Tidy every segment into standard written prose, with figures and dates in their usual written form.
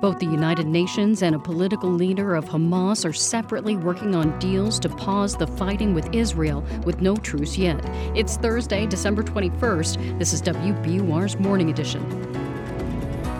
Both the United Nations and a political leader of Hamas are separately working on deals to pause the fighting with Israel, with no truce yet. It's Thursday, December 21st. This is WBUR's Morning Edition.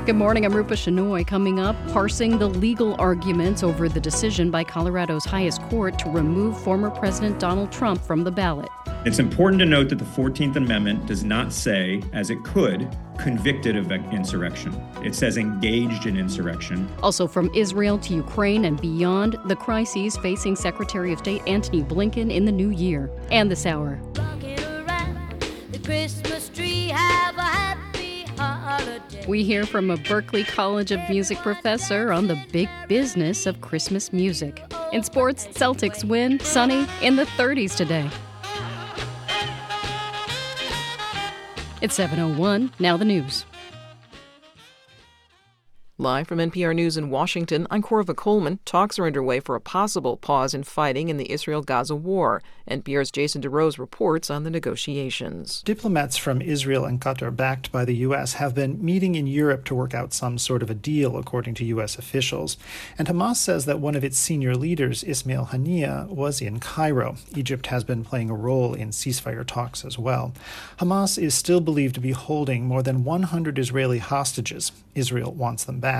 Good morning, I'm Rupa Shenoy. Coming up, parsing the legal arguments over the decision by Colorado's highest court to remove former President Donald Trump from the ballot. It's important to note that the 14th Amendment does not say, as it could, convicted of insurrection. It says engaged in insurrection. Also, from Israel to Ukraine and beyond, the crises facing Secretary of State Antony Blinken in the new year. And this hour. We hear from a Berklee College of Music professor on the big business of Christmas music. In sports, Celtics win, sunny, in the 30s today. It's 7:01. Now the news. Live from NPR News in Washington, I'm Corva Coleman. Talks are underway for a possible pause in fighting in the Israel-Gaza war. NPR's Jason DeRose reports on the negotiations. Diplomats from Israel and Qatar, backed by the U.S., have been meeting in Europe to work out some sort of a deal, according to U.S. officials. And Hamas says that one of its senior leaders, Ismail Haniyeh, was in Cairo. Egypt has been playing a role in ceasefire talks as well. Hamas is still believed to be holding more than 100 Israeli hostages. Israel wants them back.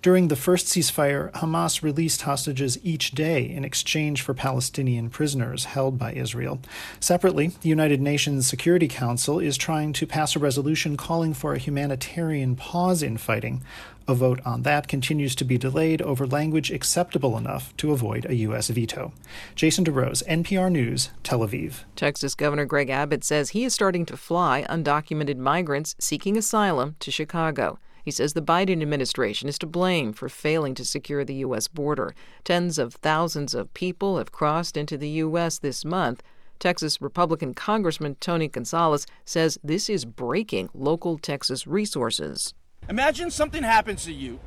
During the first ceasefire, Hamas released hostages each day in exchange for Palestinian prisoners held by Israel. Separately, the United Nations Security Council is trying to pass a resolution calling for a humanitarian pause in fighting. A vote on that continues to be delayed over language acceptable enough to avoid a U.S. veto. Jason DeRose, NPR News, Tel Aviv. Texas Governor Greg Abbott says he is starting to fly undocumented migrants seeking asylum to Chicago. He says the Biden administration is to blame for failing to secure the U.S. border. Tens of thousands of people have crossed into the U.S. this month. Texas Republican Congressman Tony Gonzalez says this is breaking local Texas resources. Imagine something happens to you.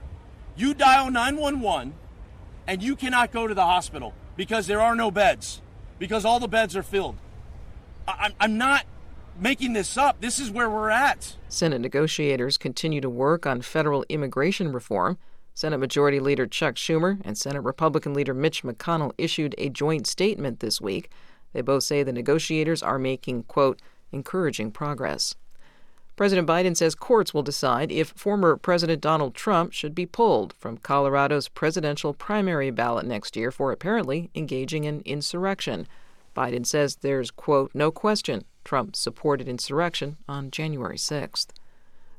You dial 911 and you cannot go to the hospital because there are no beds, because all the beds are filled. I'm not making this up. This is where we're at. Senate negotiators continue to work on federal immigration reform. Senate Majority Leader Chuck Schumer and Senate Republican Leader Mitch McConnell issued a joint statement this week. They both say the negotiators are making, quote, encouraging progress. President Biden says courts will decide if former President Donald Trump should be pulled from Colorado's presidential primary ballot next year for apparently engaging in insurrection. Biden says there's, quote, no question Trump supported insurrection on January 6th.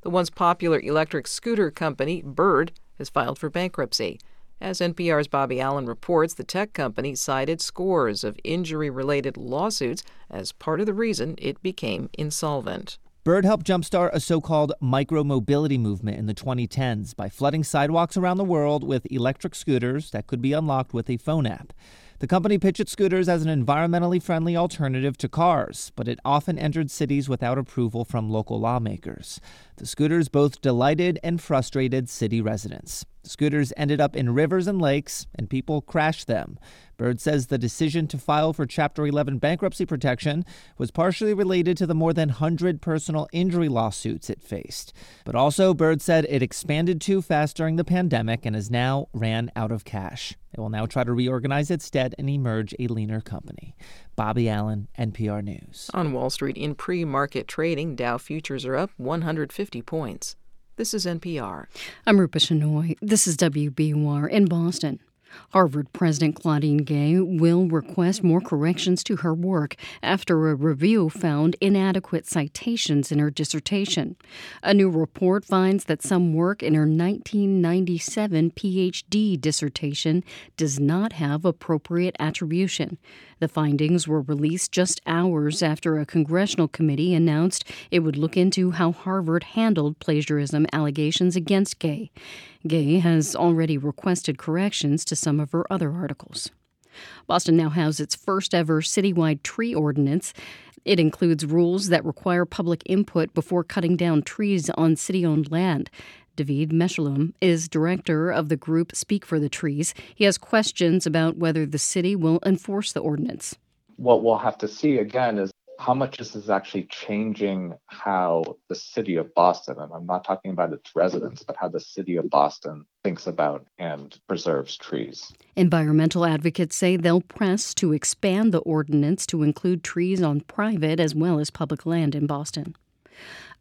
The once popular electric scooter company, Bird, has filed for bankruptcy. As NPR's Bobby Allen reports, the tech company cited scores of injury-related lawsuits as part of the reason it became insolvent. Bird helped jumpstart a so-called micro-mobility movement in the 2010s by flooding sidewalks around the world with electric scooters that could be unlocked with a phone app. The company pitched scooters as an environmentally friendly alternative to cars, but it often entered cities without approval from local lawmakers. The scooters both delighted and frustrated city residents. The scooters ended up in rivers and lakes, and people crashed them. Bird says the decision to file for Chapter 11 bankruptcy protection was partially related to the more than 100 personal injury lawsuits it faced. But also, Bird said it expanded too fast during the pandemic and has now ran out of cash. It will now try to reorganize its debt and emerge a leaner company. Bobby Allen, NPR News. On Wall Street, in pre-market trading, Dow futures are up 150 points. This is NPR. I'm Rupa Shenoy. This is WBUR in Boston. Harvard President Claudine Gay will request more corrections to her work after a review found inadequate citations in her dissertation. A new report finds that some work in her 1997 PhD dissertation does not have appropriate attribution. The findings were released just hours after a congressional committee announced it would look into how Harvard handled plagiarism allegations against Gay. Gay has already requested corrections to some of her other articles. Boston now has its first-ever citywide tree ordinance. It includes rules that require public input before cutting down trees on city-owned land. David Meshalem is director of the group Speak for the Trees. He has questions about whether the city will enforce the ordinance. What we'll have to see, again, is how much this is actually changing how the city of Boston, and I'm not talking about its residents, but how the city of Boston thinks about and preserves trees. Environmental advocates say they'll press to expand the ordinance to include trees on private as well as public land in Boston.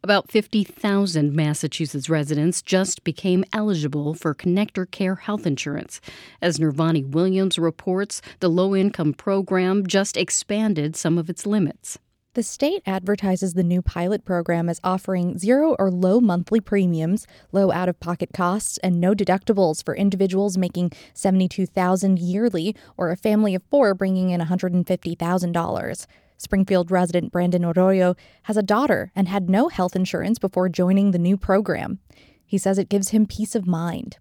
About 50,000 Massachusetts residents just became eligible for Connector Care health insurance. As Nirvani Williams reports, the low-income program just expanded some of its limits. The state advertises the new pilot program as offering zero or low monthly premiums, low out-of-pocket costs, and no deductibles for individuals making $72,000 yearly or a family of four bringing in $150,000. Springfield resident Brandon Arroyo has a daughter and had no health insurance before joining the new program. He says it gives him peace of mind.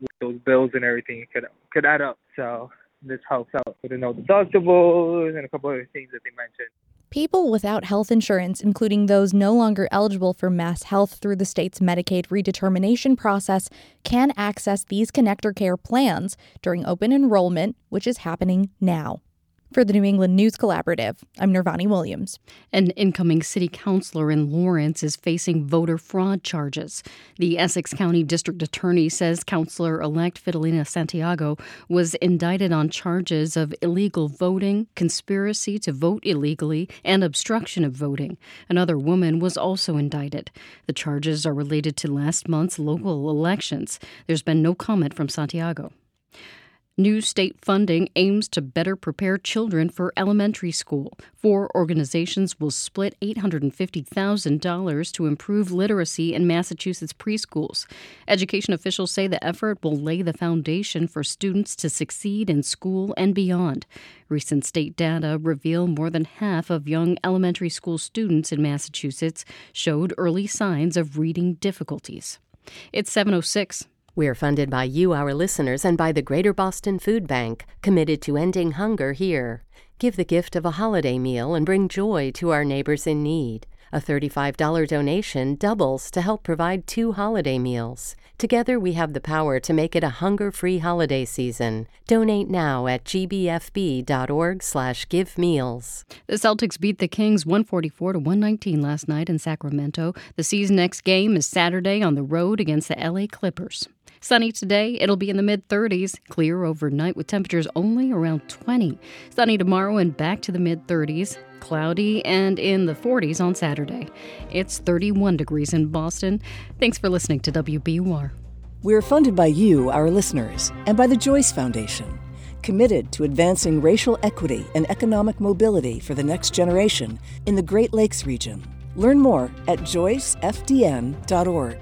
With those bills and everything, it could add up. So this helps out with the no deductibles and a couple other things that they mentioned. People without health insurance, including those no longer eligible for Mass Health through the state's Medicaid redetermination process, can access these Connector Care plans during open enrollment, which is happening now. For the New England News Collaborative, I'm Nirvani Williams. An incoming city councilor in Lawrence is facing voter fraud charges. The Essex County District Attorney says Councilor-elect Fidelina Santiago was indicted on charges of illegal voting, conspiracy to vote illegally, and obstruction of voting. Another woman was also indicted. The charges are related to last month's local elections. There's been no comment from Santiago. New state funding aims to better prepare children for elementary school. Four organizations will split $850,000 to improve literacy in Massachusetts preschools. Education officials say the effort will lay the foundation for students to succeed in school and beyond. Recent state data reveal more than half of young elementary school students in Massachusetts showed early signs of reading difficulties. It's 7:06. We're funded by you, our listeners, and by the Greater Boston Food Bank, committed to ending hunger here. Give the gift of a holiday meal and bring joy to our neighbors in need. A $35 donation doubles to help provide two holiday meals. Together we have the power to make it a hunger-free holiday season. Donate now at gbfb.org/givemeals. The Celtics beat the Kings 144-119 last night in Sacramento. The season next game is Saturday on the road against the LA Clippers. Sunny today. It'll be in the mid-30s. Clear overnight with temperatures only around 20. Sunny tomorrow and back to the mid-30s. Cloudy and in the 40s on Saturday. It's 31 degrees in Boston. Thanks for listening to WBUR. We're funded by you, our listeners, and by the Joyce Foundation, committed to advancing racial equity and economic mobility for the next generation in the Great Lakes region. Learn more at joycefdn.org.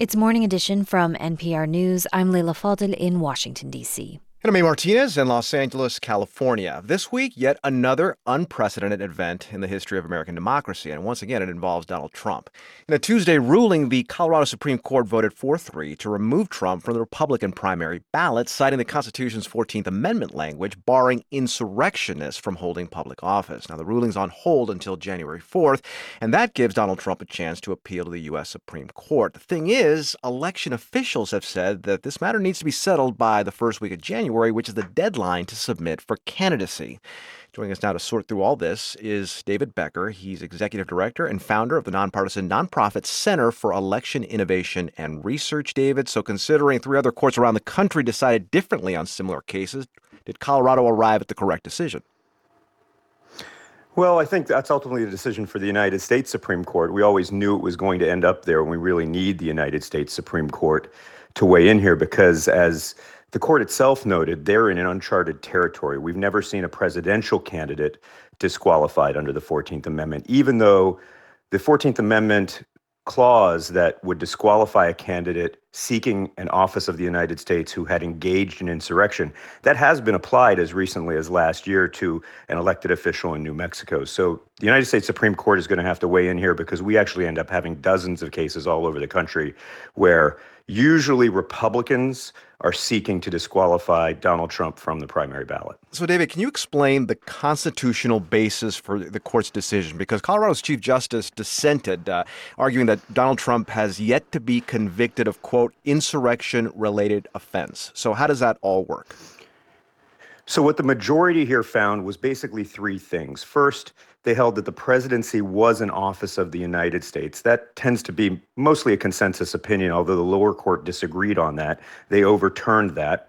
It's Morning Edition from NPR News. I'm Leila Fadel in Washington, D.C. And I'm A. Martinez in Los Angeles, California. This week, yet another unprecedented event in the history of American democracy. And once again, it involves Donald Trump. In a Tuesday ruling, the Colorado Supreme Court voted 4-3 to remove Trump from the Republican primary ballot, citing the Constitution's 14th Amendment language barring insurrectionists from holding public office. Now, the ruling's on hold until January 4th, and that gives Donald Trump a chance to appeal to the U.S. Supreme Court. The thing is, election officials have said that this matter needs to be settled by the first week of January, which is the deadline to submit for candidacy. Joining us now to sort through all this is David Becker. He's executive director and founder of the nonpartisan nonprofit Center for Election Innovation and Research. David, so considering three other courts around the country decided differently on similar cases, did Colorado arrive at the correct decision? Well, I think that's ultimately a decision for the United States Supreme Court. We always knew it was going to end up there, and we really need the United States Supreme Court to weigh in here because, as the court itself noted, they're in an uncharted territory. We've never seen a presidential candidate disqualified under the 14th Amendment, even though the 14th Amendment clause that would disqualify a candidate seeking an office of the United States who had engaged in insurrection, that has been applied as recently as last year to an elected official in New Mexico. So the United States Supreme Court is going to have to weigh in here because we actually end up having dozens of cases all over the country where usually Republicans are seeking to disqualify Donald Trump from the primary ballot. So, David, can you explain the constitutional basis for the court's decision? Because Colorado's Chief Justice dissented, arguing that Donald Trump has yet to be convicted of, quote, insurrection-related offense. So how does that all work? So what the majority here found was basically three things. First, they held that the presidency was an office of the United States. That tends to be mostly a consensus opinion, although the lower court disagreed on that. They overturned that.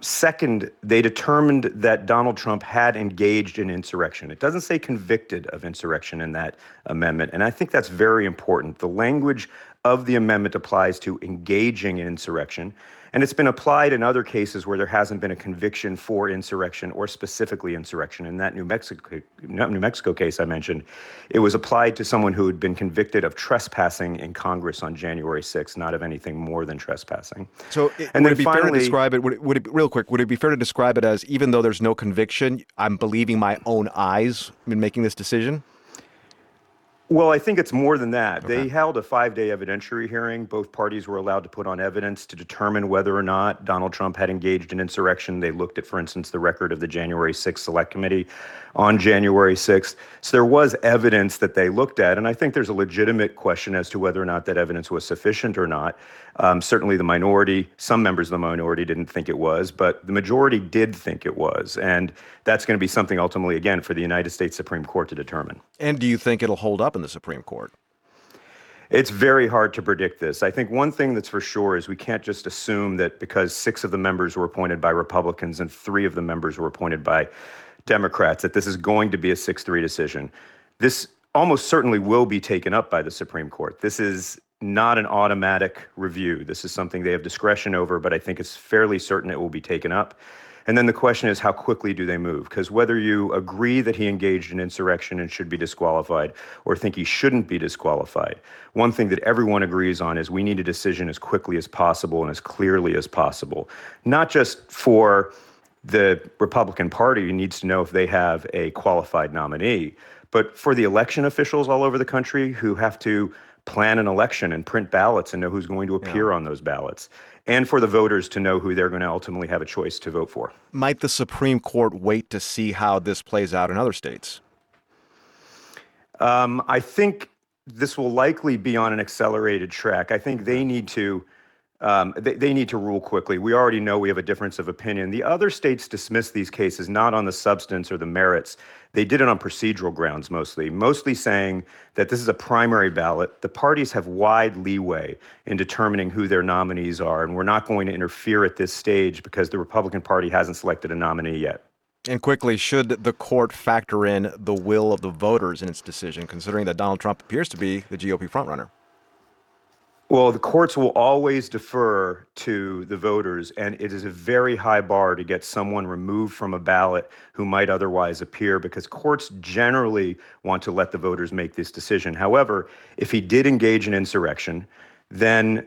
Second, they determined that Donald Trump had engaged in insurrection. It doesn't say convicted of insurrection in that amendment, and I think that's very important. The language of the amendment applies to engaging in insurrection, and it's been applied in other cases where there hasn't been a conviction for insurrection or specifically insurrection. In that New Mexico case I mentioned, it was applied to someone who had been convicted of trespassing in Congress on January 6th, not of anything more than trespassing. So would it be fair to describe it as, even though there's no conviction, I'm believing my own eyes in making this decision? Well, I think it's more than that. Okay. They held a 5-day evidentiary hearing. Both parties were allowed to put on evidence to determine whether or not Donald Trump had engaged in insurrection. They looked at, for instance, the record of the January 6th Select Committee on January 6th. So there was evidence that they looked at, and I think there's a legitimate question as to whether or not that evidence was sufficient or not. Certainly the minority, some members of the minority didn't think it was, but the majority did think it was. And that's going to be something ultimately, again, for the United States Supreme Court to determine. And do you think it'll hold up in the Supreme Court? It's very hard to predict this. I think one thing that's for sure is we can't just assume that because 6 of the members were appointed by Republicans and 3 of the members were appointed by Democrats, that this is going to be a 6-3 decision. This almost certainly will be taken up by the Supreme Court. This is not an automatic review. This is something they have discretion over, but I think it's fairly certain it will be taken up. And then the question is, how quickly do they move? Because whether you agree that he engaged in insurrection and should be disqualified or think he shouldn't be disqualified, one thing that everyone agrees on is we need a decision as quickly as possible and as clearly as possible. Not just for the Republican Party, who needs to know if they have a qualified nominee, but for the election officials all over the country who have to plan an election and print ballots and know who's going to appear on those ballots, and for the voters to know who they're going to ultimately have a choice to vote for. Might the Supreme Court wait to see how this plays out in other states? I think this will likely be on an accelerated track. I think they need to rule quickly. We already know we have a difference of opinion. The other states dismissed these cases not on the substance or the merits. They did it on procedural grounds mostly saying that this is a primary ballot. The parties have wide leeway in determining who their nominees are, and we're not going to interfere at this stage because the Republican Party hasn't selected a nominee yet. And quickly, should the court factor in the will of the voters in its decision, considering that Donald Trump appears to be the GOP frontrunner? Well, the courts will always defer to the voters, and it is a very high bar to get someone removed from a ballot who might otherwise appear, because courts generally want to let the voters make this decision. However, if he did engage in insurrection, then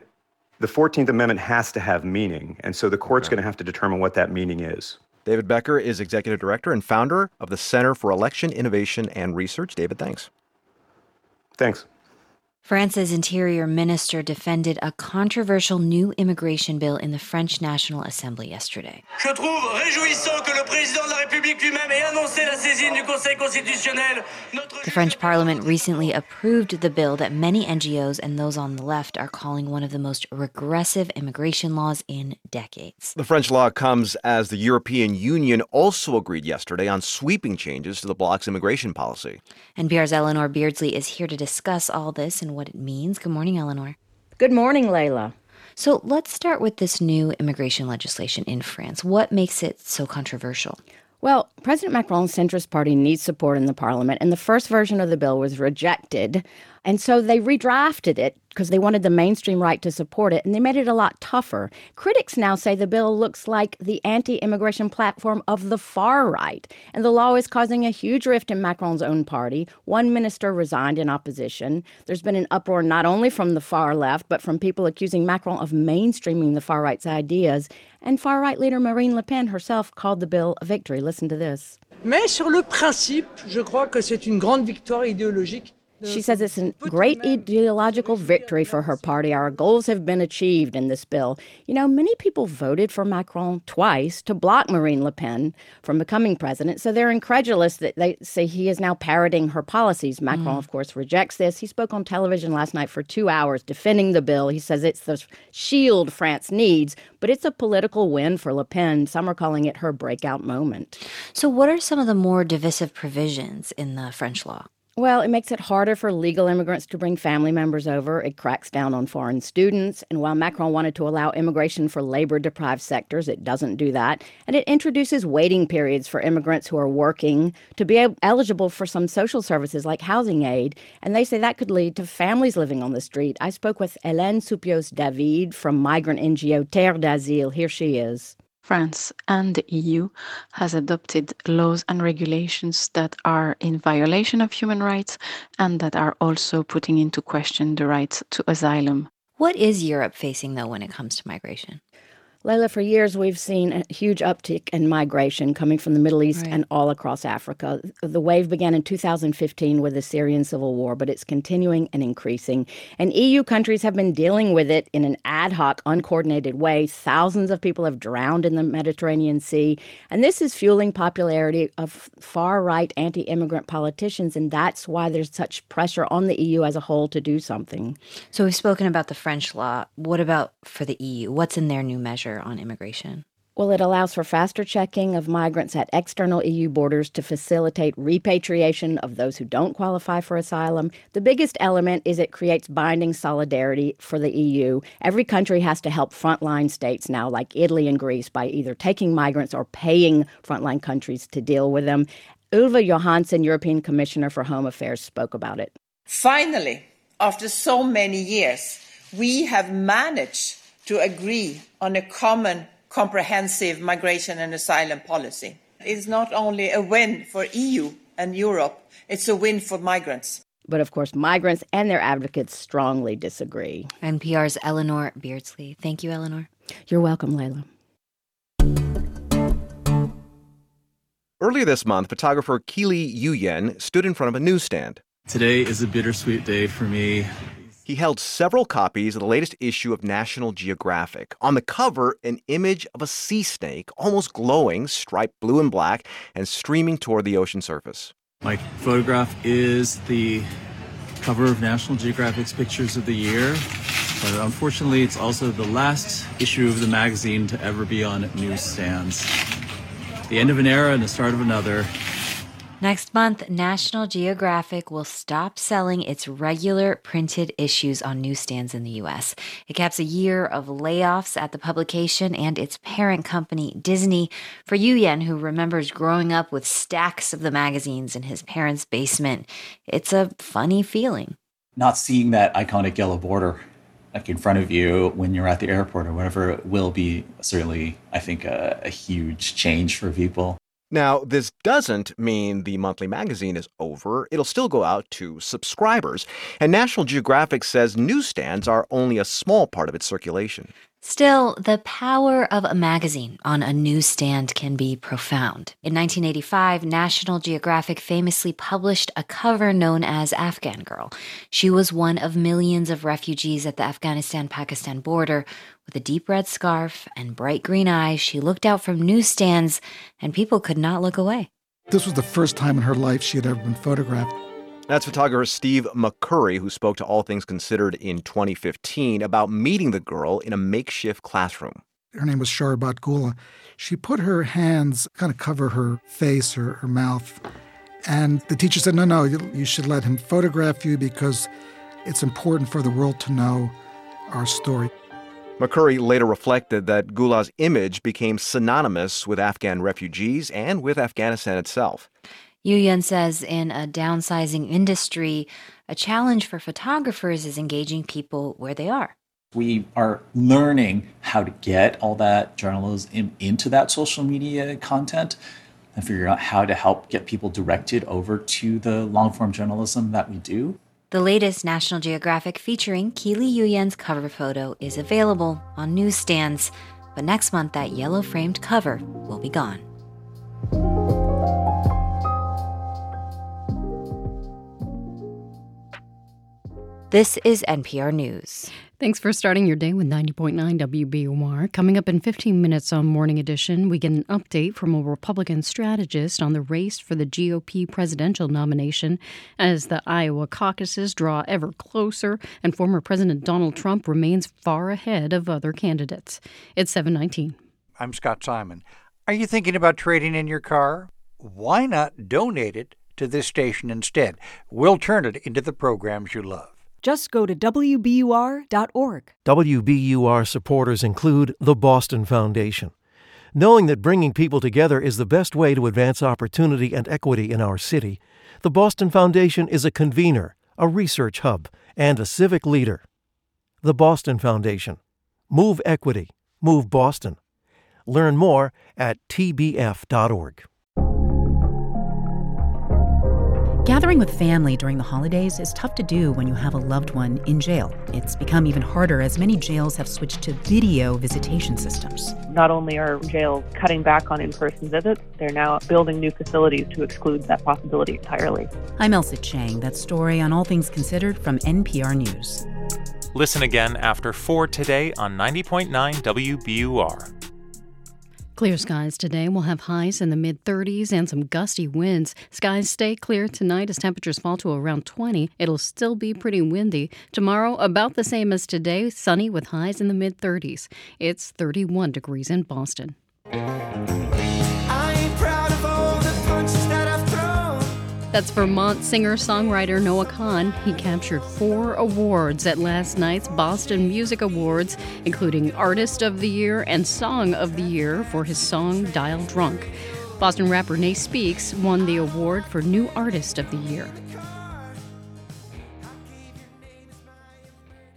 the 14th Amendment has to have meaning, and so the court's going to have to determine what that meaning is. David Becker is Executive Director and founder of the Center for Election Innovation and Research. David, thanks. Thanks. France's interior minister defended a controversial new immigration bill in the French National Assembly yesterday. Je trouve réjouissant que le président de la République lui-même ait annoncé la saisine du Conseil constitutionnel. The French parliament recently approved the bill that many NGOs and those on the left are calling one of the most regressive immigration laws in decades. The French law comes as the European Union also agreed yesterday on sweeping changes to the bloc's immigration policy. NPR's Eleanor Beardsley is here to discuss all this and what it means. Good morning, Eleanor. Good morning, Leila. So let's start with this new immigration legislation in France. What makes it so controversial? Well, President Macron's centrist party needs support in the parliament, and the first version of the bill was rejected. And so they redrafted it because they wanted the mainstream right to support it, and they made it a lot tougher. Critics now say the bill looks like the anti-immigration platform of the far right, and the law is causing a huge rift in Macron's own party. One minister resigned in opposition. There's been an uproar not only from the far left, but from people accusing Macron of mainstreaming the far right's ideas. And far right leader Marine Le Pen herself called the bill a victory. Listen to this. Mais sur le principe, je crois que c'est une grande victoire idéologique. She says it's a great ideological victory for her party. Our goals have been achieved in this bill. You know, many people voted for Macron twice to block Marine Le Pen from becoming president, so they're incredulous that they say he is now parroting her policies. Macron, of course, rejects this. He spoke on television last night for 2 hours defending the bill. He says it's the shield France needs, but it's a political win for Le Pen. Some are calling it her breakout moment. So what are some of the more divisive provisions in the French law? Well, it makes it harder for legal immigrants to bring family members over. It cracks down on foreign students. And while Macron wanted to allow immigration for labor-deprived sectors, it doesn't do that. And it introduces waiting periods for immigrants who are working to be eligible for some social services like housing aid. And they say that could lead to families living on the street. I spoke with Hélène Soupios-David from migrant NGO Terre d'Asile. Here she is. France and the EU has adopted laws and regulations that are in violation of human rights and that are also putting into question the right to asylum. What is Europe facing, though, when it comes to migration? Leila, for years we've seen a huge uptick in migration coming from the Middle East and all across Africa. The wave began in 2015 with the Syrian civil war, but it's continuing and increasing. And EU countries have been dealing with it in an ad hoc, uncoordinated way. Thousands of people have drowned in the Mediterranean Sea. And this is fueling popularity of far-right anti-immigrant politicians, and that's why there's such pressure on the EU as a whole to do something. So we've spoken about the French law. What about for the EU? What's in their new measure on immigration? Well, it allows for faster checking of migrants at external EU borders to facilitate repatriation of those who don't qualify for asylum. The biggest element is it creates binding solidarity for the EU. Every country has to help frontline states now, like Italy and Greece, by either taking migrants or paying frontline countries to deal with them. Ylva Johansson, European Commissioner for Home Affairs, spoke about it. Finally, after so many years, we have managed to agree on a common, comprehensive migration and asylum policy. It's not only a win for EU and Europe, it's a win for migrants. But of course, migrants and their advocates strongly disagree. NPR's Eleanor Beardsley. Thank you, Eleanor. You're welcome, Leila. Earlier this month, photographer Keeley Yuyen stood in front of a newsstand. Today is a bittersweet day for me. He held several copies of the latest issue of National Geographic. On the cover, an image of a sea snake, almost glowing, striped blue and black, and streaming toward the ocean surface. My photograph is the cover of National Geographic's Pictures of the Year. But unfortunately, it's also the last issue of the magazine to ever be on newsstands. The end of an era and the start of another. Next month, National Geographic will stop selling its regular printed issues on newsstands in the U.S. It caps a year of layoffs at the publication and its parent company, Disney. For Yuyen, who remembers growing up with stacks of the magazines in his parents' basement, it's a funny feeling. Not seeing that iconic yellow border like in front of you when you're at the airport or whatever will be certainly, I think, a huge change for people. Now, this doesn't mean the monthly magazine is over. It'll still go out to subscribers. And National Geographic says newsstands are only a small part of its circulation. Still, the power of a magazine on a newsstand can be profound. In 1985, National Geographic famously published a cover known as Afghan Girl. She was one of millions of refugees at the Afghanistan-Pakistan border. With a deep red scarf and bright green eyes, she looked out from newsstands, and people could not look away. This was the first time in her life she had ever been photographed. That's photographer Steve McCurry, who spoke to All Things Considered in 2015 about meeting the girl in a makeshift classroom. Her name was Sharabat Gula. She put her hands, kind of cover her face, her mouth. And the teacher said, no, you should let him photograph you because it's important for the world to know our story. McCurry later reflected that Gula's image became synonymous with Afghan refugees and with Afghanistan itself. Yuyen says in a downsizing industry, a challenge for photographers is engaging people where they are. We are learning how to get all that journalism into that social media content and figuring out how to help get people directed over to the long-form journalism that we do. The latest National Geographic featuring Keeley Yuyen's cover photo is available on newsstands, but next month that yellow-framed cover will be gone. This is NPR News. Thanks for starting your day with 90.9 WBUR. Coming up in 15 minutes on Morning Edition, we get an update from a Republican strategist on the race for the GOP presidential nomination as the Iowa caucuses draw ever closer and former President Donald Trump remains far ahead of other candidates. It's 7:19. I'm Scott Simon. Are you thinking about trading in your car? Why not donate it to this station instead? We'll turn it into the programs you love. Just go to WBUR.org. WBUR supporters include the Boston Foundation. Knowing that bringing people together is the best way to advance opportunity and equity in our city, the Boston Foundation is a convener, a research hub, and a civic leader. The Boston Foundation. Move equity. Move Boston. Learn more at tbf.org. Gathering with family during the holidays is tough to do when you have a loved one in jail. It's become even harder as many jails have switched to video visitation systems. Not only are jails cutting back on in-person visits, they're now building new facilities to exclude that possibility entirely. I'm Elsa Chang. That story on All Things Considered from NPR News. Listen again after 4 today on 90.9 WBUR. Clear skies today. We'll have highs in the mid-30s and some gusty winds. Skies stay clear tonight as temperatures fall to around 20. It'll still be pretty windy. Tomorrow, about the same as today, sunny with highs in the mid-30s. It's 31 degrees in Boston. That's Vermont singer-songwriter Noah Kahan. He captured 4 awards at last night's Boston Music Awards, including Artist of the Year and Song of the Year for his song Dial Drunk. Boston rapper Nae Speaks won the award for New Artist of the Year.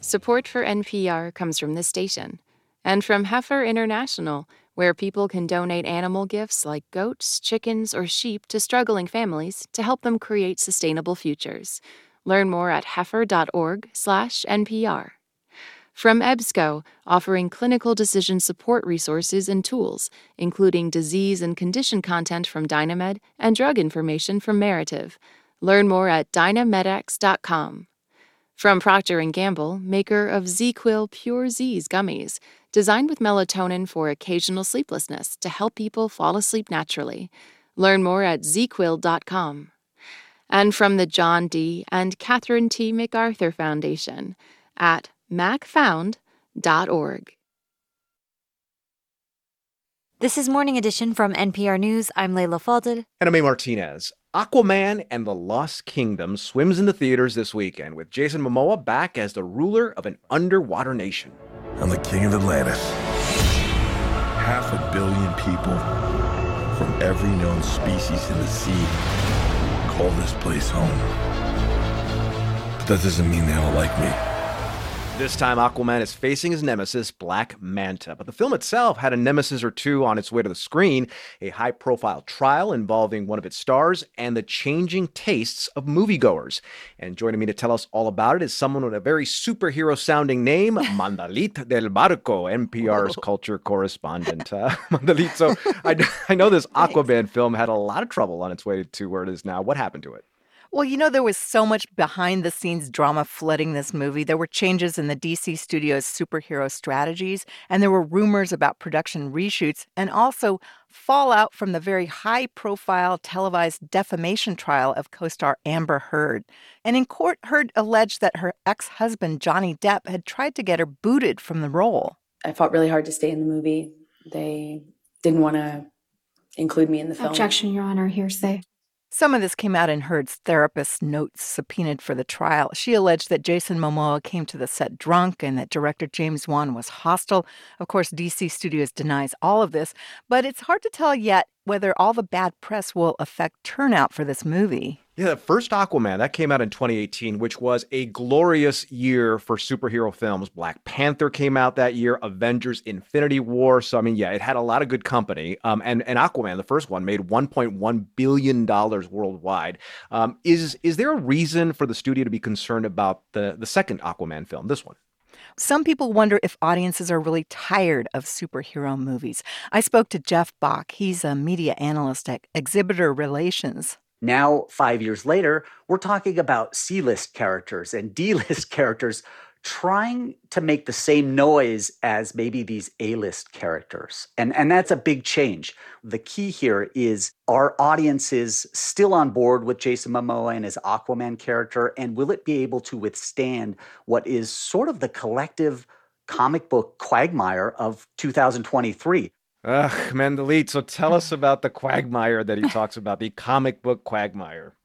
Support for NPR comes from this station and from Heifer International, where people can donate animal gifts like goats, chickens, or sheep to struggling families to help them create sustainable futures. Learn more at heifer.org/NPR. From EBSCO, offering clinical decision support resources and tools, including disease and condition content from Dynamed and drug information from Meritive. Learn more at dynamedx.com. From Procter & Gamble, maker of ZzzQuil Pure Z's gummies, designed with melatonin for occasional sleeplessness to help people fall asleep naturally. Learn more at ZzzQuil.com. And from the John D. and Catherine T. MacArthur Foundation at macfound.org. This is Morning Edition from NPR News. I'm Leila Fadel. And I'm A. Martinez. Aquaman and the Lost Kingdom swims into theaters this weekend with Jason Momoa back as the ruler of an underwater nation. I'm the king of Atlantis. 500 million people from every known species in the sea call this place home. But that doesn't mean they all like me. This time Aquaman is facing his nemesis, Black Manta. But the film itself had a nemesis or two on its way to the screen, a high-profile trial involving one of its stars and the changing tastes of moviegoers. And joining me to tell us all about it is someone with a very superhero-sounding name, Mandalit del Barco, NPR's culture correspondent. Mandalit, so I know this Aquaman film had a lot of trouble on its way to where it is now. What happened to it? Well, you know, there was so much behind-the-scenes drama flooding this movie. There were changes in the DC studio's superhero strategies, and there were rumors about production reshoots, and also fallout from the very high-profile televised defamation trial of co-star Amber Heard. And in court, Heard alleged that her ex-husband, Johnny Depp, had tried to get her booted from the role. I fought really hard to stay in the movie. They didn't want to include me in the film. Objection, Your Honor. Hearsay. Some of this came out in Heard's therapist's notes subpoenaed for the trial. She alleged that Jason Momoa came to the set drunk and that director James Wan was hostile. Of course, DC Studios denies all of this, but it's hard to tell yet whether all the bad press will affect turnout for this movie. Yeah, the first Aquaman, that came out in 2018, which was a glorious year for superhero films. Black Panther came out that year, Avengers Infinity War. So, I mean, yeah, it had a lot of good company. And Aquaman, the first one, made $1.1 billion worldwide. Is there a reason for the studio to be concerned about the second Aquaman film, this one? Some people wonder if audiences are really tired of superhero movies. I spoke to Jeff Bach. He's a media analyst at Exhibitor Relations. Now, 5 years later, we're talking about C-list characters and D-list characters trying to make the same noise as maybe these A-list characters. And that's a big change. The key here is, are audiences still on board with Jason Momoa and his Aquaman character? And will it be able to withstand what is sort of the collective comic book quagmire of 2023? Ugh, Mandalit, so tell us about the quagmire that he talks about, the comic book quagmire.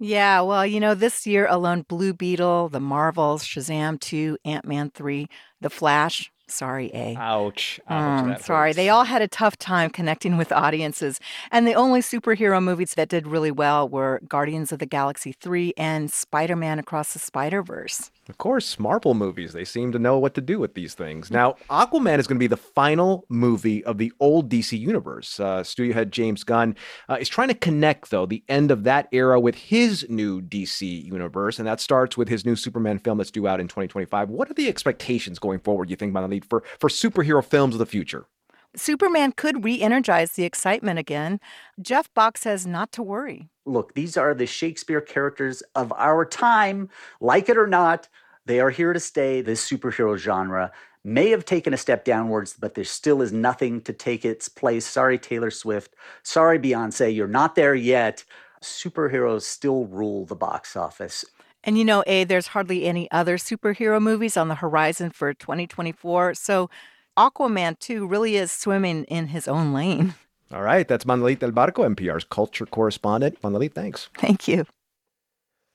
Yeah, well, you know, this year alone, Blue Beetle, The Marvels, Shazam 2, Ant-Man 3, The Flash. Sorry, A. Ouch. Sorry. Hurts. They all had a tough time connecting with audiences. And the only superhero movies that did really well were Guardians of the Galaxy 3 and Spider-Man Across the Spider-Verse. Of course, Marvel movies. They seem to know what to do with these things. Now, Aquaman is going to be the final movie of the old DC Universe. Studio head James Gunn is trying to connect, though, the end of that era with his new DC Universe. And that starts with his new Superman film that's due out in 2025. What are the expectations going forward, you think, Manali, for superhero films of the future? Superman could re-energize the excitement again. Jeff Bach says not to worry. Look, these are the Shakespeare characters of our time. Like it or not, they are here to stay. This superhero genre may have taken a step downwards, but there still is nothing to take its place. Sorry, Taylor Swift. Sorry, Beyonce. You're not there yet. Superheroes still rule the box office. And you know, A, there's hardly any other superhero movies on the horizon for 2024. So Aquaman 2 really is swimming in his own lane. All right. That's Mandalit Del Barco, NPR's culture correspondent. Mandalit, thanks. Thank you.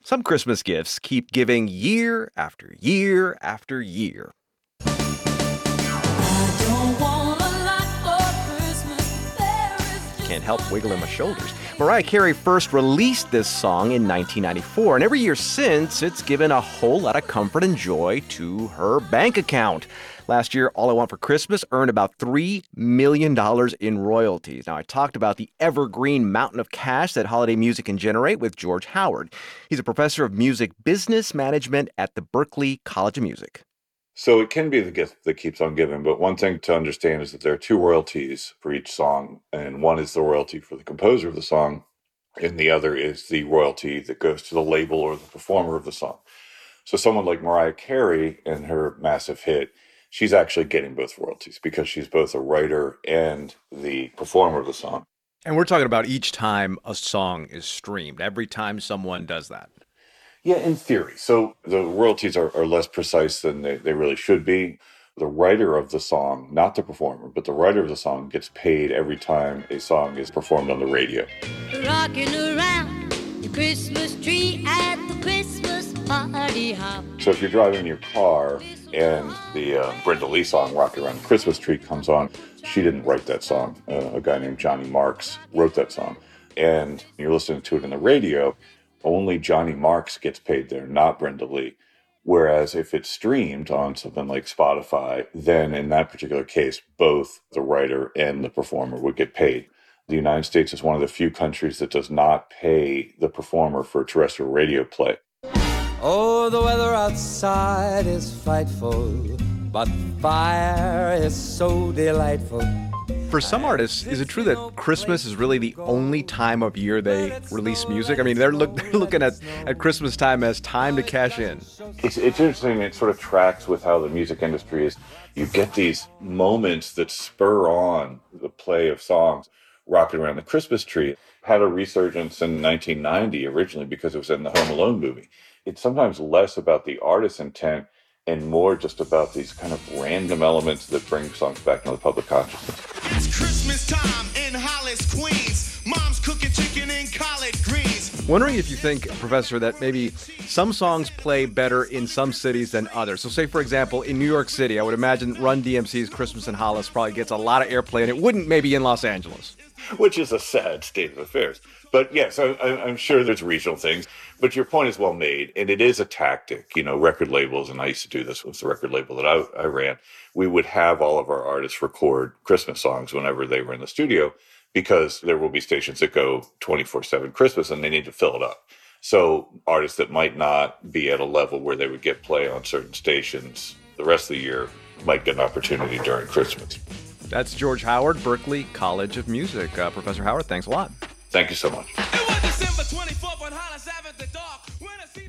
Some Christmas gifts keep giving year after year after year. Can't help wiggling my shoulders. Mariah Carey first released this song in 1994, and every year since, it's given a whole lot of comfort and joy to her bank account. Last year, All I Want for Christmas earned about $3 million in royalties. Now, I talked about the evergreen mountain of cash that holiday music can generate with George Howard. He's a professor of music business management at the Berklee College of Music. So it can be the gift that keeps on giving, but one thing to understand is that there are two royalties for each song, and one is the royalty for the composer of the song, and the other is the royalty that goes to the label or the performer of the song. So someone like Mariah Carey and her massive hit, she's actually getting both royalties because she's both a writer and the performer of the song. And we're talking about each time a song is streamed, every time someone does that. Yeah, in theory. So the royalties are less precise than they really should be. The writer of the song, not the performer, but the writer of the song gets paid every time a song is performed on the radio. Rocking around the Christmas tree at the Christmas party hop. So if you're driving your car and the Brenda Lee song, Rocking Around the Christmas Tree, comes on, she didn't write that song. A guy named Johnny Marks wrote that song. And you're listening to it in the radio, only Johnny Marks gets paid there, not Brenda Lee. Whereas if it's streamed on something like Spotify, then in that particular case, both the writer and the performer would get paid. The United States is one of the few countries that does not pay the performer for terrestrial radio play. Oh, the weather outside is frightful, but fire is so delightful. For some artists, is it true that Christmas is really the only time of year they release music? I mean, they're looking at Christmas time as time to cash in. It's interesting. It sort of tracks with how the music industry is. You get these moments that spur on the play of songs. Rocking Around the Christmas Tree had a resurgence in 1990 originally because it was in the Home Alone movie. It's sometimes less about the artist's intent and more just about these kind of random elements that bring songs back into the public consciousness. It's Christmas time in Hollis, Queens. Mom's cooking chicken and collard greens. Wondering if you think, Professor, that maybe some songs play better in some cities than others. So say, for example, in New York City, I would imagine Run DMC's Christmas in Hollis probably gets a lot of airplay, and it wouldn't maybe in Los Angeles. Which is a sad state of affairs. But yes, I'm sure there's regional things. But your point is well made, and it is a tactic. You know, record labels, and I used to do this with the record label that I ran, we would have all of our artists record Christmas songs whenever they were in the studio because there will be stations that go 24/7 Christmas, and they need to fill it up. So artists that might not be at a level where they would get play on certain stations the rest of the year might get an opportunity during Christmas. That's George Howard, Berklee College of Music. Professor Howard, thanks a lot. Thank you so much. It was December 20-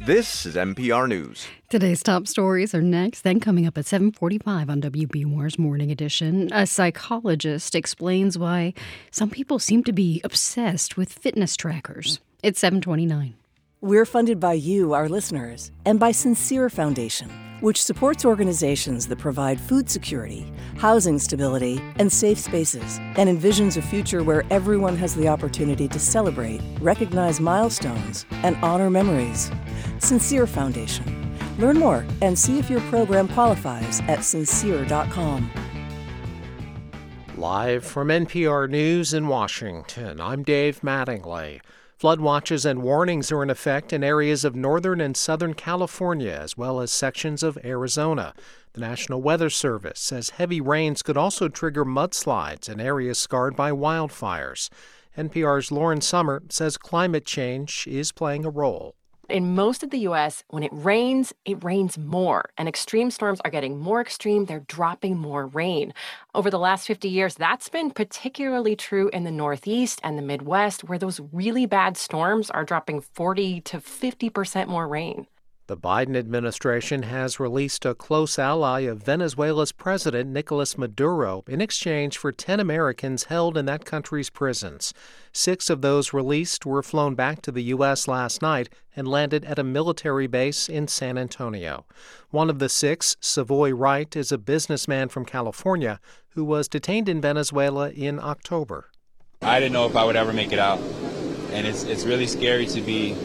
This is NPR News. Today's top stories are next, then coming up at 7:45 on WBUR's Morning Edition. A psychologist explains why some people seem to be obsessed with fitness trackers. It's 7:29. We're funded by you, our listeners, and by Sincere Foundation, which supports organizations that provide food security, housing stability, and safe spaces, and envisions a future where everyone has the opportunity to celebrate, recognize milestones, and honor memories. Sincere Foundation. Learn more and see if your program qualifies at sincere.com. Live from NPR News in Washington, I'm Dave Mattingly. Flood watches and warnings are in effect in areas of northern and southern California, as well as sections of Arizona. The National Weather Service says heavy rains could also trigger mudslides in areas scarred by wildfires. NPR's Lauren Sommer says climate change is playing a role. In most of the U.S., when it rains more, and extreme storms are getting more extreme. They're dropping more rain. Over the last 50 years, that's been particularly true in the Northeast and the Midwest, where those really bad storms are dropping 40% to 50% more rain. The Biden administration has released a close ally of Venezuela's President Nicolas Maduro in exchange for 10 Americans held in that country's prisons. 6 of those released were flown back to the U.S. last night and landed at a military base in San Antonio. One of the 6, Savoy Wright, is a businessman from California who was detained in Venezuela in October. I didn't know if I would ever make it out, and it's really scary to be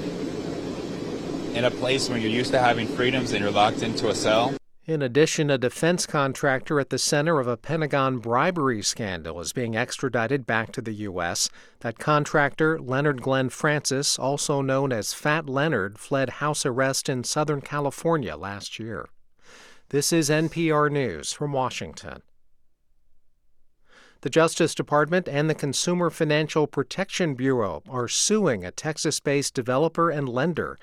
in a place where you're used to having freedoms and you're locked into a cell. In addition, a defense contractor at the center of a Pentagon bribery scandal is being extradited back to the U.S. That contractor, Leonard Glenn Francis, also known as Fat Leonard, fled house arrest in Southern California last year. This is NPR News from Washington. The Justice Department and the Consumer Financial Protection Bureau are suing a Texas-based developer and lender.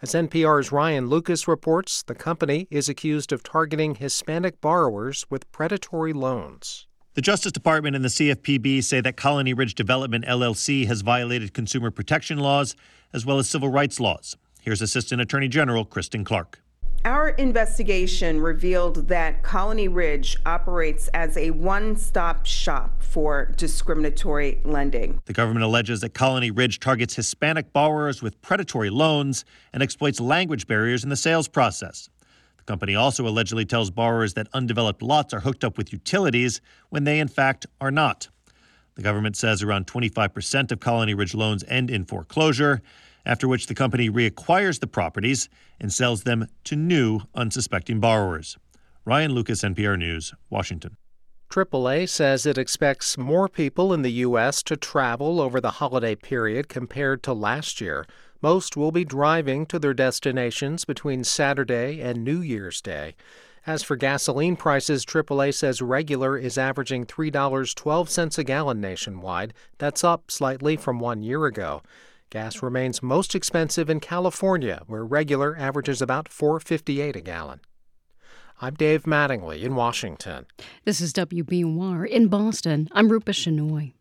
As NPR's Ryan Lucas reports, the company is accused of targeting Hispanic borrowers with predatory loans. The Justice Department and the CFPB say that Colony Ridge Development LLC has violated consumer protection laws as well as civil rights laws. Here's Assistant Attorney General Kristen Clark. Our investigation revealed that Colony Ridge operates as a one-stop shop for discriminatory lending. The government alleges that Colony Ridge targets Hispanic borrowers with predatory loans and exploits language barriers in the sales process. The company also allegedly tells borrowers that undeveloped lots are hooked up with utilities when they, in fact, are not. The government says around 25% of Colony Ridge loans end in foreclosure, after which the company reacquires the properties and sells them to new unsuspecting borrowers. Ryan Lucas, NPR News, Washington. AAA says it expects more people in the U.S. to travel over the holiday period compared to last year. Most will be driving to their destinations between Saturday and New Year's Day. As for gasoline prices, AAA says regular is averaging $3.12 a gallon nationwide. That's up slightly from 1 year ago. Gas remains most expensive in California, where regular averages about $4.58 a gallon. I'm Dave Mattingly in Washington. This is WBUR in Boston. I'm Rupa Shenoy.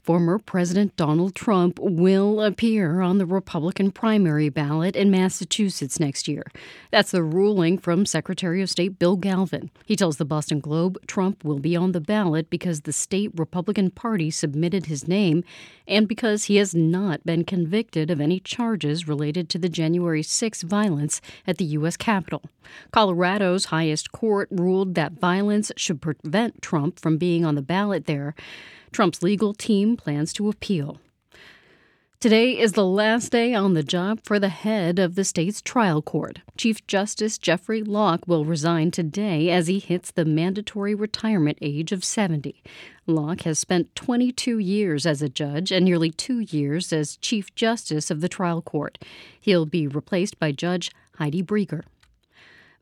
Former President Donald Trump will appear on the Republican primary ballot in Massachusetts next year. That's the ruling from Secretary of State Bill Galvin. He tells the Boston Globe Trump will be on the ballot because the state Republican Party submitted his name and because he has not been convicted of any charges related to the January 6th violence at the U.S. Capitol. Colorado's highest court ruled that violence should prevent Trump from being on the ballot there. Trump's legal team plans to appeal. Today is the last day on the job for the head of the state's trial court. Chief Justice Jeffrey Locke will resign today as he hits the mandatory retirement age of 70. Locke has spent 22 years as a judge and nearly 2 years as Chief Justice of the trial court. He'll be replaced by Judge Heidi Brieger.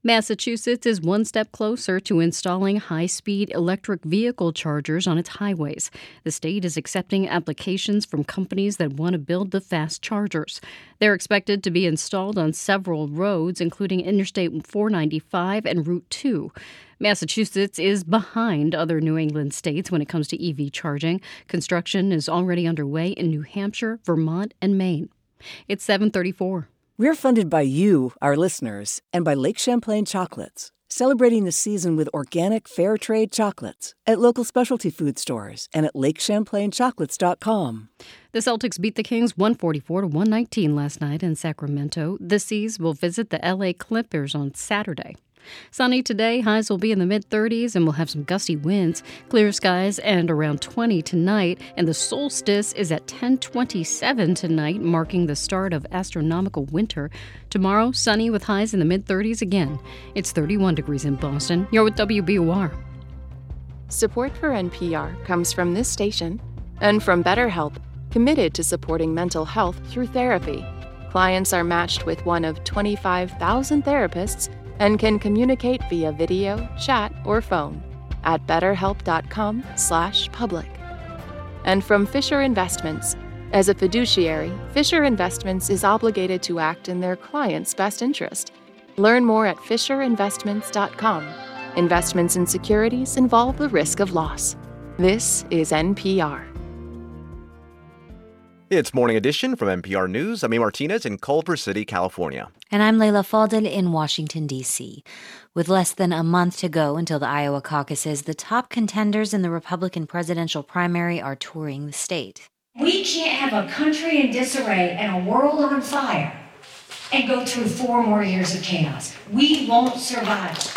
Massachusetts is one step closer to installing high-speed electric vehicle chargers on its highways. The state is accepting applications from companies that want to build the fast chargers. They're expected to be installed on several roads, including Interstate 495 and Route 2. Massachusetts is behind other New England states when it comes to EV charging. Construction is already underway in New Hampshire, Vermont, and Maine. It's 7:34. We're funded by you, our listeners, and by Lake Champlain Chocolates, celebrating the season with organic fair trade chocolates at local specialty food stores and at lakechamplainchocolates.com. The Celtics beat the Kings 144-119 last night in Sacramento. The Seas will visit the L.A. Clippers on Saturday. Sunny today, highs will be in the mid-30s and we'll have some gusty winds, clear skies and around 20 tonight, and the solstice is at 10:27 tonight, marking the start of astronomical winter. Tomorrow, sunny with highs in the mid-30s again. It's 31 degrees in Boston. You're with WBUR. Support for NPR comes from this station and from BetterHelp, committed to supporting mental health through therapy. Clients are matched with one of 25,000 therapists and can communicate via video, chat, or phone at betterhelp.com/public. And from Fisher Investments. As a fiduciary, Fisher Investments is obligated to act in their client's best interest. Learn more at fisherinvestments.com. Investments in securities involve the risk of loss. This is NPR. It's Morning Edition from NPR News. I'm A. Martinez in Culver City, California. And I'm Leila Fadel in Washington, D.C. With less than a month to go until the Iowa caucuses, the top contenders in the Republican presidential primary are touring the state. We can't have a country in disarray and a world on fire and go through 4 more years of chaos. We won't survive.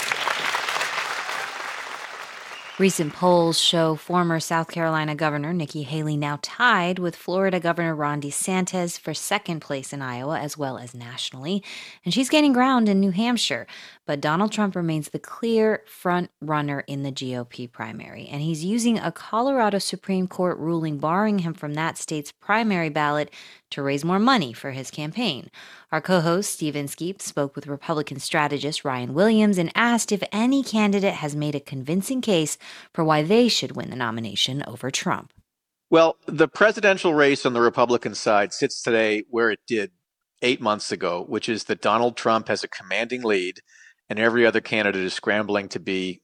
Recent polls show former South Carolina Governor Nikki Haley now tied with Florida Governor Ron DeSantis for second place in Iowa as well as nationally, and she's gaining ground in New Hampshire. But Donald Trump remains the clear front runner in the GOP primary, and he's using a Colorado Supreme Court ruling barring him from that state's primary ballot to raise more money for his campaign. Our co-host, Stephen Skeep, spoke with Republican strategist Ryan Williams and asked if any candidate has made a convincing case for why they should win the nomination over Trump. Well, the presidential race on the Republican side sits today where it did 8 months ago, which is that Donald Trump has a commanding lead and every other candidate is scrambling to be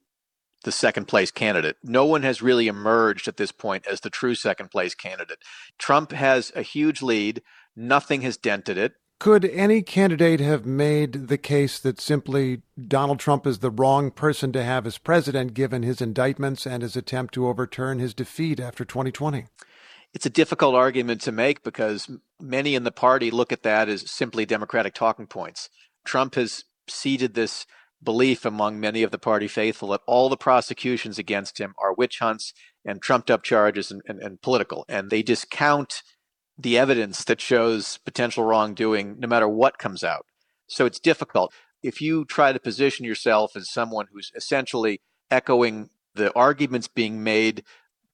the second place candidate. No one has really emerged at this point as the true second place candidate. Trump has a huge lead. Nothing has dented it. Could any candidate have made the case that simply Donald Trump is the wrong person to have as president, given his indictments and his attempt to overturn his defeat after 2020? It's a difficult argument to make because many in the party look at that as simply Democratic talking points. Trump has seeded this belief among many of the party faithful that all the prosecutions against him are witch hunts and trumped-up charges and political, and they discount the evidence that shows potential wrongdoing no matter what comes out. So it's difficult. If you try to position yourself as someone who's essentially echoing the arguments being made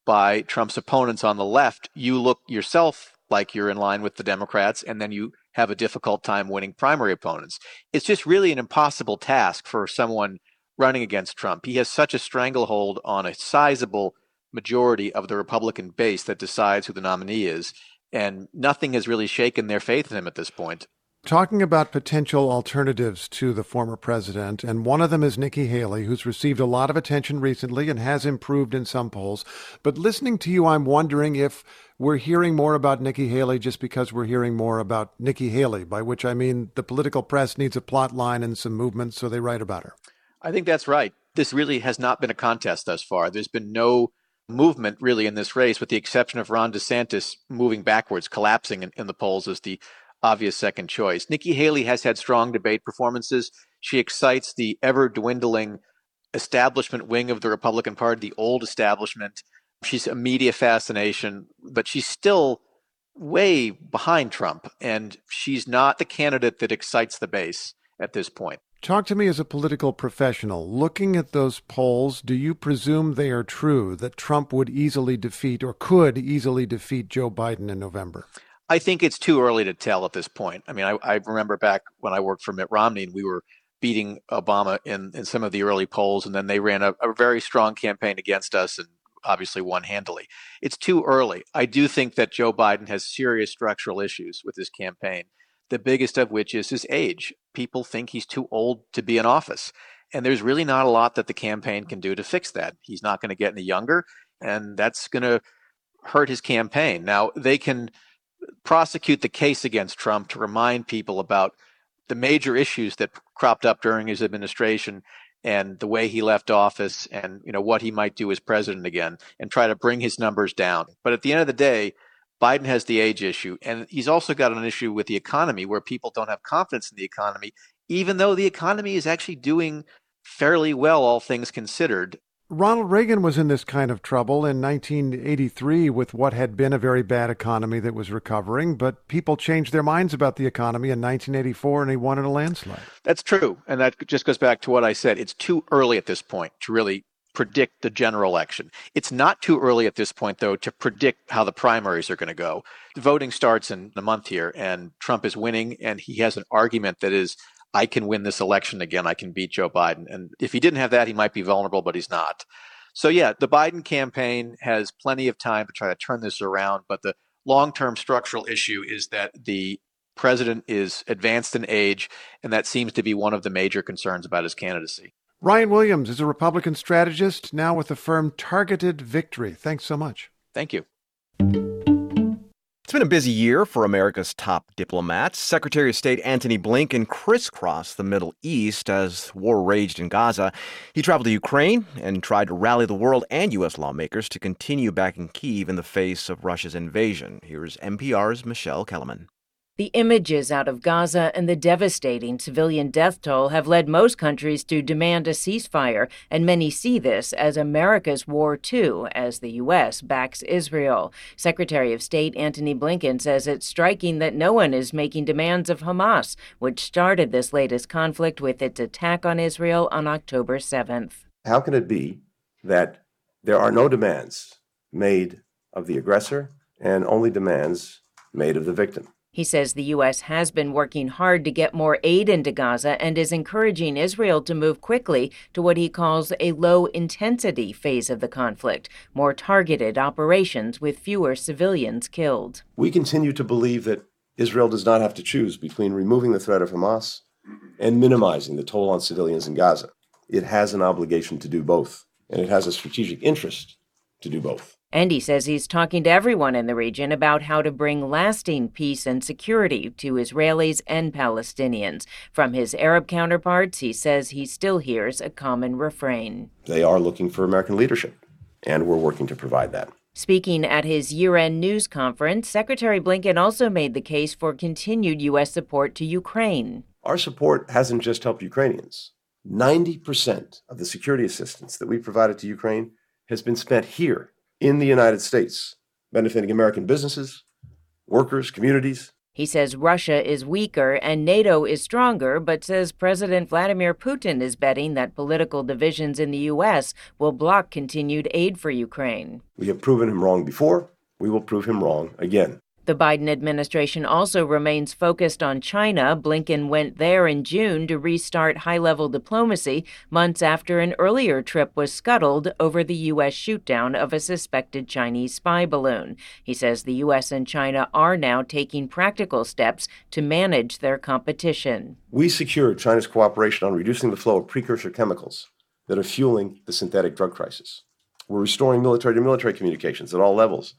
by Trump's opponents on the left, you look yourself like you're in line with the Democrats, and then you have a difficult time winning primary opponents. It's just really an impossible task for someone running against Trump. He has such a stranglehold on a sizable majority of the Republican base that decides who the nominee is. And nothing has really shaken their faith in him at this point. Talking about potential alternatives to the former president, and one of them is Nikki Haley, who's received a lot of attention recently and has improved in some polls. But listening to you, I'm wondering if we're hearing more about Nikki Haley just because we're hearing more about Nikki Haley, by which I mean the political press needs a plot line and some movement, so they write about her. I think that's right. This really has not been a contest thus far. There's been no movement really in this race, with the exception of Ron DeSantis moving backwards, collapsing in the polls as the obvious second choice. Nikki Haley has had strong debate performances. She excites the ever-dwindling establishment wing of the Republican Party, the old establishment. She's a media fascination, but she's still way behind Trump, and she's not the candidate that excites the base at this point. Talk to me as a political professional. Looking at those polls, do you presume they are true, that Trump would easily defeat or could easily defeat Joe Biden in November? I think it's too early to tell at this point. I mean, I remember back when I worked for Mitt Romney and we were beating Obama in some of the early polls, and then they ran a very strong campaign against us and obviously won handily. It's too early. I do think that Joe Biden has serious structural issues with his campaign, the biggest of which is his age. People think he's too old to be in office. And there's really not a lot that the campaign can do to fix that. He's not going to get any younger, and that's going to hurt his campaign. Now, they can prosecute the case against Trump to remind people about the major issues that cropped up during his administration and the way he left office and, you know, what he might do as president again and try to bring his numbers down. But at the end of the day, Biden has the age issue, and he's also got an issue with the economy where people don't have confidence in the economy, even though the economy is actually doing fairly well, all things considered. Ronald Reagan was in this kind of trouble in 1983 with what had been a very bad economy that was recovering, but people changed their minds about the economy in 1984 and he won in a landslide. That's true. And that just goes back to what I said. It's too early at this point to really predict the general election. It's not too early at this point, though, to predict how the primaries are going to go. The voting starts in a month here, and Trump is winning, and he has an argument that is, I can win this election again. I can beat Joe Biden. And if he didn't have that, he might be vulnerable, but he's not. So yeah, the Biden campaign has plenty of time to try to turn this around. But the long-term structural issue is that the president is advanced in age, and that seems to be one of the major concerns about his candidacy. Ryan Williams is a Republican strategist, now with the firm Targeted Victory. Thanks so much. Thank you. It's been a busy year for America's top diplomats. Secretary of State Antony Blinken crisscrossed the Middle East as war raged in Gaza. He traveled to Ukraine and tried to rally the world and U.S. lawmakers to continue backing Kyiv in the face of Russia's invasion. Here's NPR's Michelle Kellerman. The images out of Gaza and the devastating civilian death toll have led most countries to demand a ceasefire, and many see this as America's war, too, as the U.S. backs Israel. Secretary of State Antony Blinken says it's striking that no one is making demands of Hamas, which started this latest conflict with its attack on Israel on October 7th. How can it be that there are no demands made of the aggressor and only demands made of the victim? He says the U.S. has been working hard to get more aid into Gaza and is encouraging Israel to move quickly to what he calls a low-intensity phase of the conflict, more targeted operations with fewer civilians killed. We continue to believe that Israel does not have to choose between removing the threat of Hamas and minimizing the toll on civilians in Gaza. It has an obligation to do both, and it has a strategic interest to do both. And he says he's talking to everyone in the region about how to bring lasting peace and security to Israelis and Palestinians. From his Arab counterparts, he says he still hears a common refrain. They are looking for American leadership, and we're working to provide that. Speaking at his year-end news conference, Secretary Blinken also made the case for continued U.S. support to Ukraine. Our support hasn't just helped Ukrainians. 90% of the security assistance that we provided to Ukraine has been spent here in the United States, benefiting American businesses, workers, communities. He says Russia is weaker and NATO is stronger, but says President Vladimir Putin is betting that political divisions in the U.S. will block continued aid for Ukraine. We have proven him wrong before. We will prove him wrong again. The Biden administration also remains focused on China. Blinken went there in June to restart high-level diplomacy months after an earlier trip was scuttled over the U.S. shoot-down of a suspected Chinese spy balloon. He says the U.S. and China are now taking practical steps to manage their competition. We secured China's cooperation on reducing the flow of precursor chemicals that are fueling the synthetic drug crisis. We're restoring military-to-military communications at all levels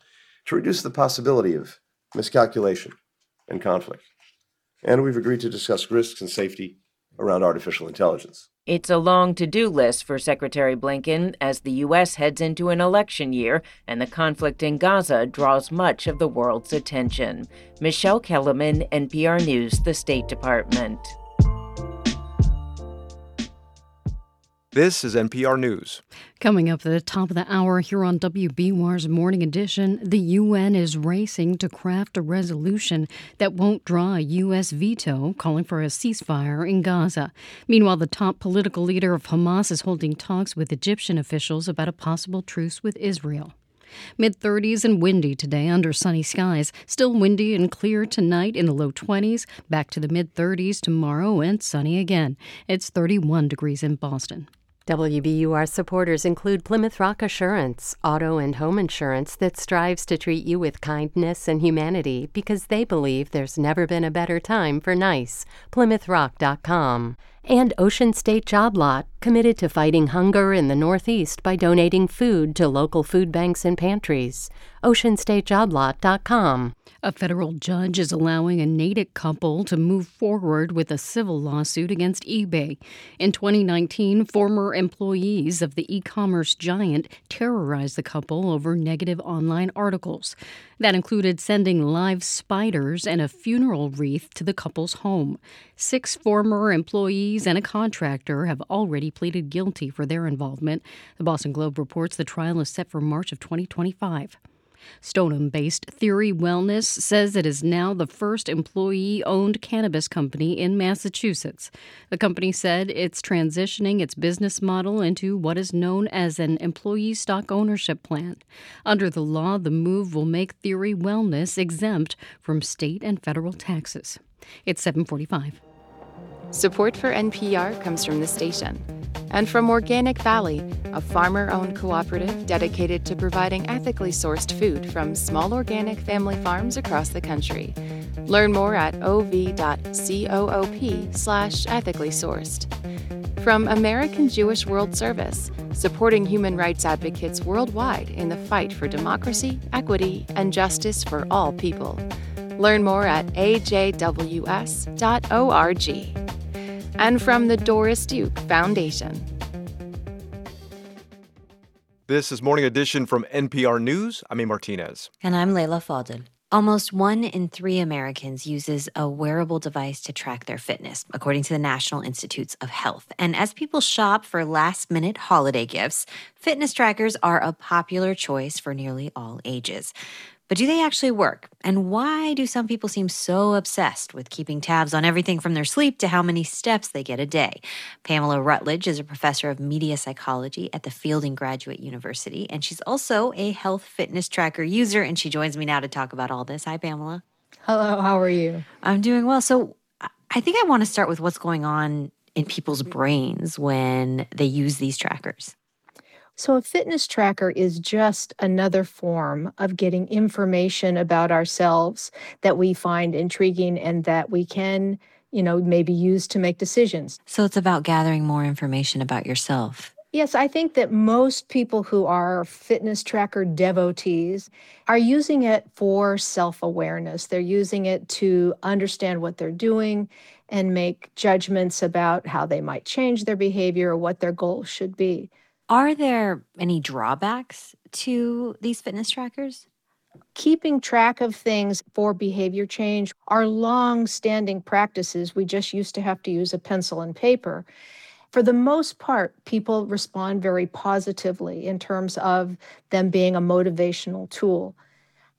to reduce the possibility of miscalculation and conflict. And we've agreed to discuss risks and safety around artificial intelligence. It's a long to-do list for Secretary Blinken as the U.S. heads into an election year and the conflict in Gaza draws much of the world's attention. Michelle Kellerman, NPR News, the State Department. This is NPR News. Coming up at the top of the hour here on WBUR's Morning Edition, the UN is racing to craft a resolution that won't draw a U.S. veto calling for a ceasefire in Gaza. Meanwhile, the top political leader of Hamas is holding talks with Egyptian officials about a possible truce with Israel. Mid-30s and windy today under sunny skies. Still windy and clear tonight in the low 20s. Back to the mid-30s tomorrow and sunny again. It's 31 degrees in Boston. WBUR supporters include Plymouth Rock Assurance, auto and home insurance that strives to treat you with kindness and humanity because they believe there's never been a better time for nice. PlymouthRock.com. and Ocean State Job Lot, committed to fighting hunger in the Northeast by donating food to local food banks and pantries. OceanStateJobLot.com. A federal judge is allowing a Natick couple to move forward with a civil lawsuit against eBay. In 2019, former employees of the e-commerce giant terrorized the couple over negative online articles. That included sending live spiders and a funeral wreath to the couple's home. 6 former employees and a contractor have already pleaded guilty for their involvement. The Boston Globe reports the trial is set for March of 2025. Stoneham-based Theory Wellness says it is now the first employee-owned cannabis company in Massachusetts. The company said it's transitioning its business model into what is known as an employee stock ownership plan. Under the law, the move will make Theory Wellness exempt from state and federal taxes. It's 7:45. Support for NPR comes from the station and from Organic Valley, a farmer-owned cooperative dedicated to providing ethically sourced food from small organic family farms across the country. Learn more at ov.coop/ethically-sourced. From American Jewish World Service, supporting human rights advocates worldwide in the fight for democracy, equity, and justice for all people. Learn more at ajws.org. And from the Doris Duke Foundation. This is Morning Edition from NPR News. I'm A. Martinez. And I'm Leila Fadel. Almost 1 in 3 Americans uses a wearable device to track their fitness, according to the National Institutes of Health. And as people shop for last-minute holiday gifts, fitness trackers are a popular choice for nearly all ages. But do they actually work? And why do some people seem so obsessed with keeping tabs on everything from their sleep to how many steps they get a day? Pamela Rutledge is a professor of media psychology at the Fielding Graduate University, and she's also a health fitness tracker user, and she joins me now to talk about all this. Hi, Pamela. Hello, how are you? I'm doing well. So I think I want to start with what's going on in people's brains when they use these trackers. So a fitness tracker is just another form of getting information about ourselves that we find intriguing and that we can, maybe use to make decisions. So it's about gathering more information about yourself. Yes, I think that most people who are fitness tracker devotees are using it for self-awareness. They're using it to understand what they're doing and make judgments about how they might change their behavior or what their goals should be. Are there any drawbacks to these fitness trackers? Keeping track of things for behavior change are long-standing practices. We just used to have to use a pencil and paper. For the most part, people respond very positively in terms of them being a motivational tool.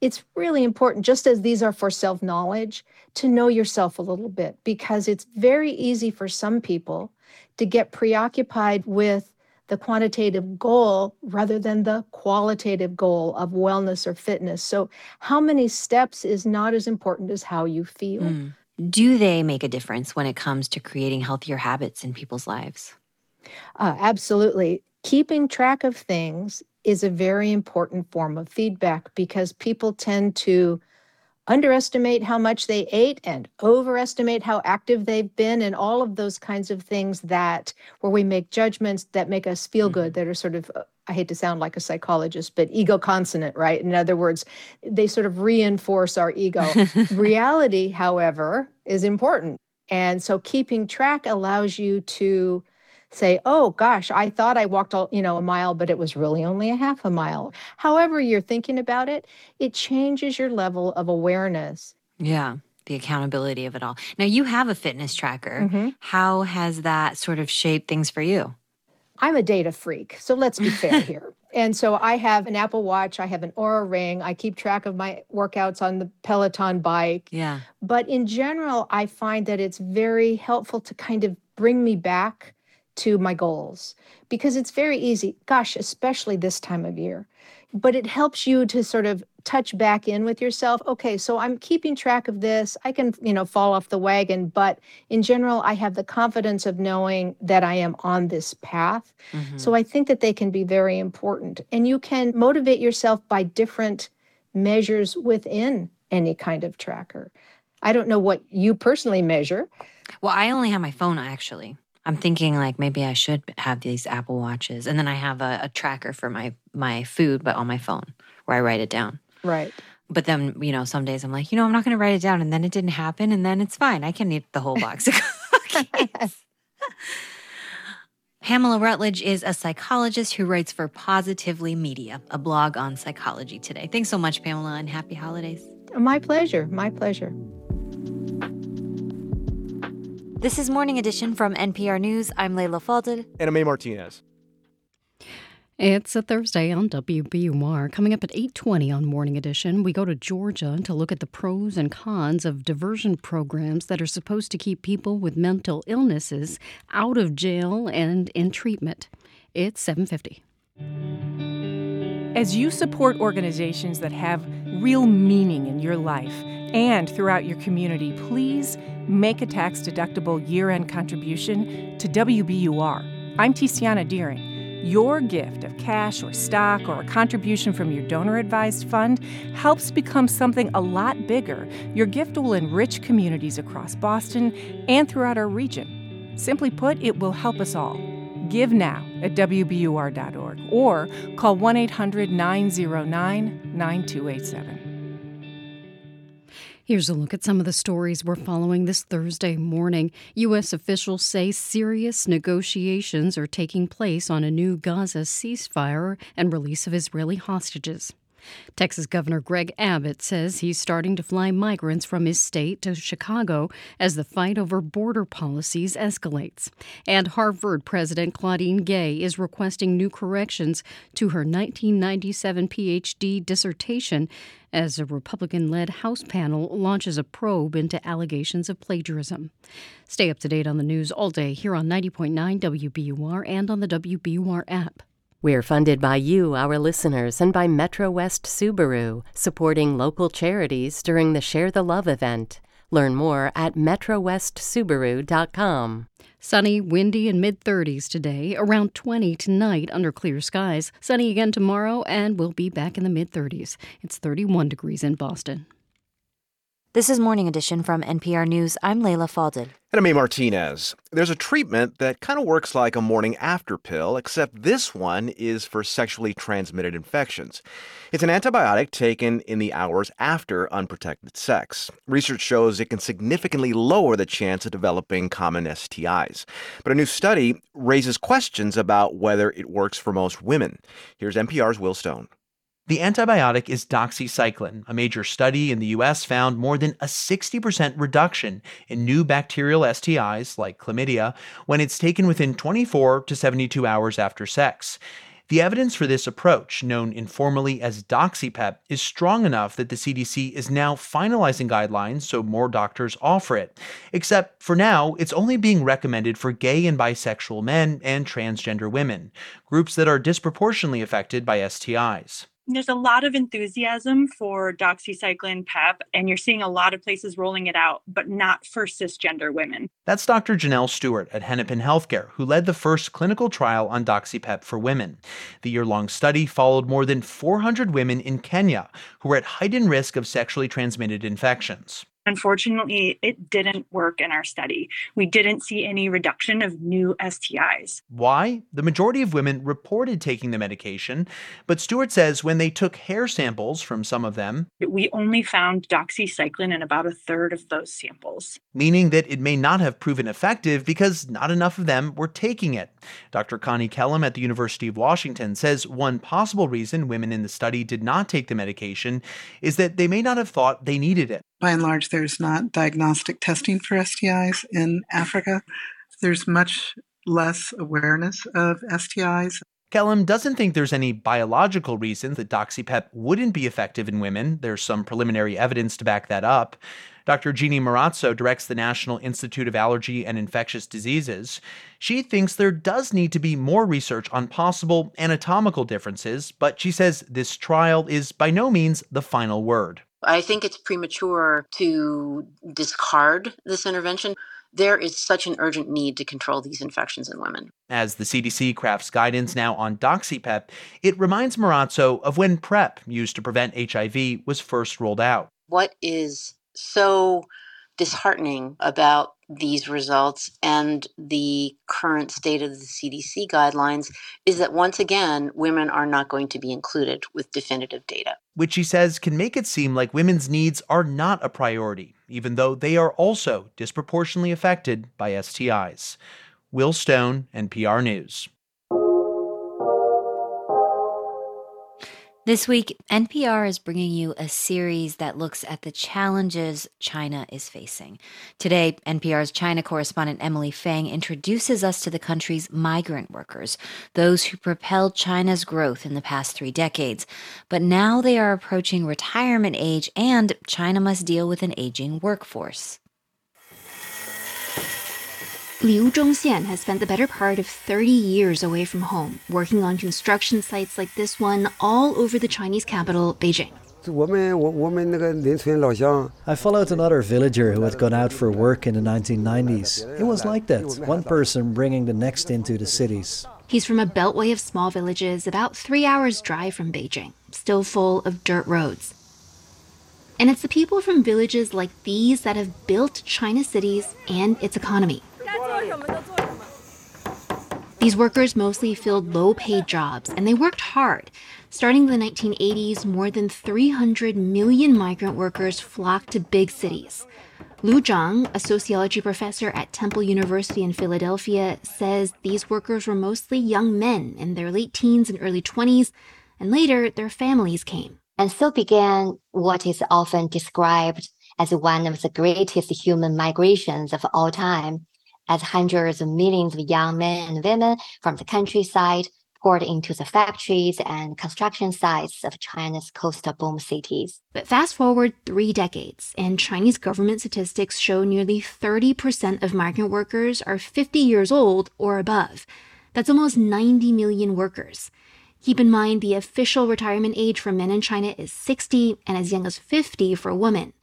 It's really important, just as these are for self-knowledge, to know yourself a little bit, because it's very easy for some people to get preoccupied with the quantitative goal rather than the qualitative goal of wellness or fitness. So how many steps is not as important as how you feel. Mm. Do they make a difference when it comes to creating healthier habits in people's lives? Absolutely. Keeping track of things is a very important form of feedback because people tend to underestimate how much they ate and overestimate how active they've been and all of those kinds of things that where we make judgments that make us feel good, that are sort of, I hate to sound like a psychologist, but ego consonant, right? In other words, they sort of reinforce our ego. Reality, however, is important. And so keeping track allows you to say, oh, gosh, I thought I walked a mile, but it was really only a half a mile. However you're thinking about it, it changes your level of awareness. Yeah, the accountability of it all. Now, you have a fitness tracker. Mm-hmm. How has that sort of shaped things for you? I'm a data freak, so let's be fair here. And so I have an Apple Watch, I have an Oura Ring, I keep track of my workouts on the Peloton bike. Yeah. But in general, I find that it's very helpful to kind of bring me back to my goals, because it's very easy, gosh, especially this time of year. But it helps you to sort of touch back in with yourself. Okay, so I'm keeping track of this. I can, fall off the wagon, but in general, I have the confidence of knowing that I am on this path. Mm-hmm. So I think that they can be very important. And you can motivate yourself by different measures within any kind of tracker. I don't know what you personally measure. Well, I only have my phone, actually. I'm thinking like maybe I should have these Apple Watches. And then I have a tracker for my food, but on my phone where I write it down. Right. But then, you know, some days I'm like, you know, I'm not going to write it down. And then it didn't happen. And then it's fine. I can eat the whole box of cookies. Pamela Rutledge is a psychologist who writes for Positively Media, a blog on psychology today. Thanks so much, Pamela, and happy holidays. My pleasure. My pleasure. This is Morning Edition from NPR News. I'm Leila Fadel. And I'm A. Martinez. It's a Thursday on WBUR. Coming up at 8:20 on Morning Edition, we go to Georgia to look at the pros and cons of diversion programs that are supposed to keep people with mental illnesses out of jail and in treatment. It's 7:50. As you support organizations that have real meaning in your life and throughout your community, please make a tax-deductible year-end contribution to WBUR. I'm Tiziana Deering. Your gift of cash or stock or a contribution from your donor-advised fund helps become something a lot bigger. Your gift will enrich communities across Boston and throughout our region. Simply put, it will help us all. Give now at WBUR.org or call 1-800-909-9287. Here's a look at some of the stories we're following this Thursday morning. U.S. officials say serious negotiations are taking place on a new Gaza ceasefire and release of Israeli hostages. Texas Governor Greg Abbott says he's starting to fly migrants from his state to Chicago as the fight over border policies escalates. And Harvard President Claudine Gay is requesting new corrections to her 1997 Ph.D. dissertation as a Republican-led House panel launches a probe into allegations of plagiarism. Stay up to date on the news all day here on 90.9 WBUR and on the WBUR app. We're funded by you, our listeners, and by Metro West Subaru, supporting local charities during the Share the Love event. Learn more at metrowestsubaru.com. Sunny, windy, and mid-30s today, around 20 tonight under clear skies. Sunny again tomorrow, and we'll be back in the mid-30s. It's 31 degrees in Boston. This is Morning Edition from NPR News. I'm Leila Fadel. And I'm A. Martinez. There's a treatment that kind of works like a morning after pill, except this one is for sexually transmitted infections. It's an antibiotic taken in the hours after unprotected sex. Research shows it can significantly lower the chance of developing common STIs. But a new study raises questions about whether it works for most women. Here's NPR's Will Stone. The antibiotic is doxycycline. A major study in the U.S. found more than a 60% reduction in new bacterial STIs, like chlamydia, when it's taken within 24 to 72 hours after sex. The evidence for this approach, known informally as doxypep, is strong enough that the CDC is now finalizing guidelines so more doctors offer it. Except for now, it's only being recommended for gay and bisexual men and transgender women, groups that are disproportionately affected by STIs. There's a lot of enthusiasm for doxycycline PEP, and you're seeing a lot of places rolling it out, but not for cisgender women. That's Dr. Janelle Stewart at Hennepin Healthcare, who led the first clinical trial on doxypep for women. The year-long study followed more than 400 women in Kenya who were at heightened risk of sexually transmitted infections. Unfortunately, it didn't work in our study. We didn't see any reduction of new STIs. Why? The majority of women reported taking the medication, but Stewart says when they took hair samples from some of them, we only found doxycycline in about a third of those samples. Meaning that it may not have proven effective because not enough of them were taking it. Dr. Connie Kellum at the University of Washington says one possible reason women in the study did not take the medication is that they may not have thought they needed it. By and large, there's not diagnostic testing for STIs in Africa. There's much less awareness of STIs. Kellum doesn't think there's any biological reason that doxypep wouldn't be effective in women. There's some preliminary evidence to back that up. Dr. Jeannie Marazzo directs the National Institute of Allergy and Infectious Diseases. She thinks there does need to be more research on possible anatomical differences, but she says this trial is by no means the final word. I think it's premature to discard this intervention. There is such an urgent need to control these infections in women. As the CDC crafts guidance now on doxypep, it reminds Marazzo of when PrEP, used to prevent HIV, was first rolled out. What is so disheartening about these results and the current state of the CDC guidelines is that once again, women are not going to be included with definitive data. Which she says can make it seem like women's needs are not a priority, even though they are also disproportionately affected by STIs. Will Stone, NPR News. This week, NPR is bringing you a series that looks at the challenges China is facing. Today, NPR's China correspondent Emily Feng introduces us to the country's migrant workers, those who propelled China's growth in the past 3 decades. But now they are approaching retirement age, and China must deal with an aging workforce. Liu Zhongxian has spent the better part of 30 years away from home, working on construction sites like this one all over the Chinese capital, Beijing. I followed another villager who had gone out for work in the 1990s. It was like that, one person bringing the next into the cities. He's from a beltway of small villages about 3 hours' drive from Beijing, still full of dirt roads. And it's the people from villages like these that have built China's cities and its economy. These workers mostly filled low-paid jobs, and they worked hard. Starting in the 1980s, more than 300 million migrant workers flocked to big cities. Liu Zhang, a sociology professor at Temple University in Philadelphia, says these workers were mostly young men in their late teens and early 20s, and later their families came. And so began what is often described as one of the greatest human migrations of all time, as hundreds of millions of young men and women from the countryside poured into the factories and construction sites of China's coastal boom cities. But fast forward 3 decades, and Chinese government statistics show nearly 30% of migrant workers are 50 years old or above. That's almost 90 million workers. Keep in mind, the official retirement age for men in China is 60 and as young as 50 for women.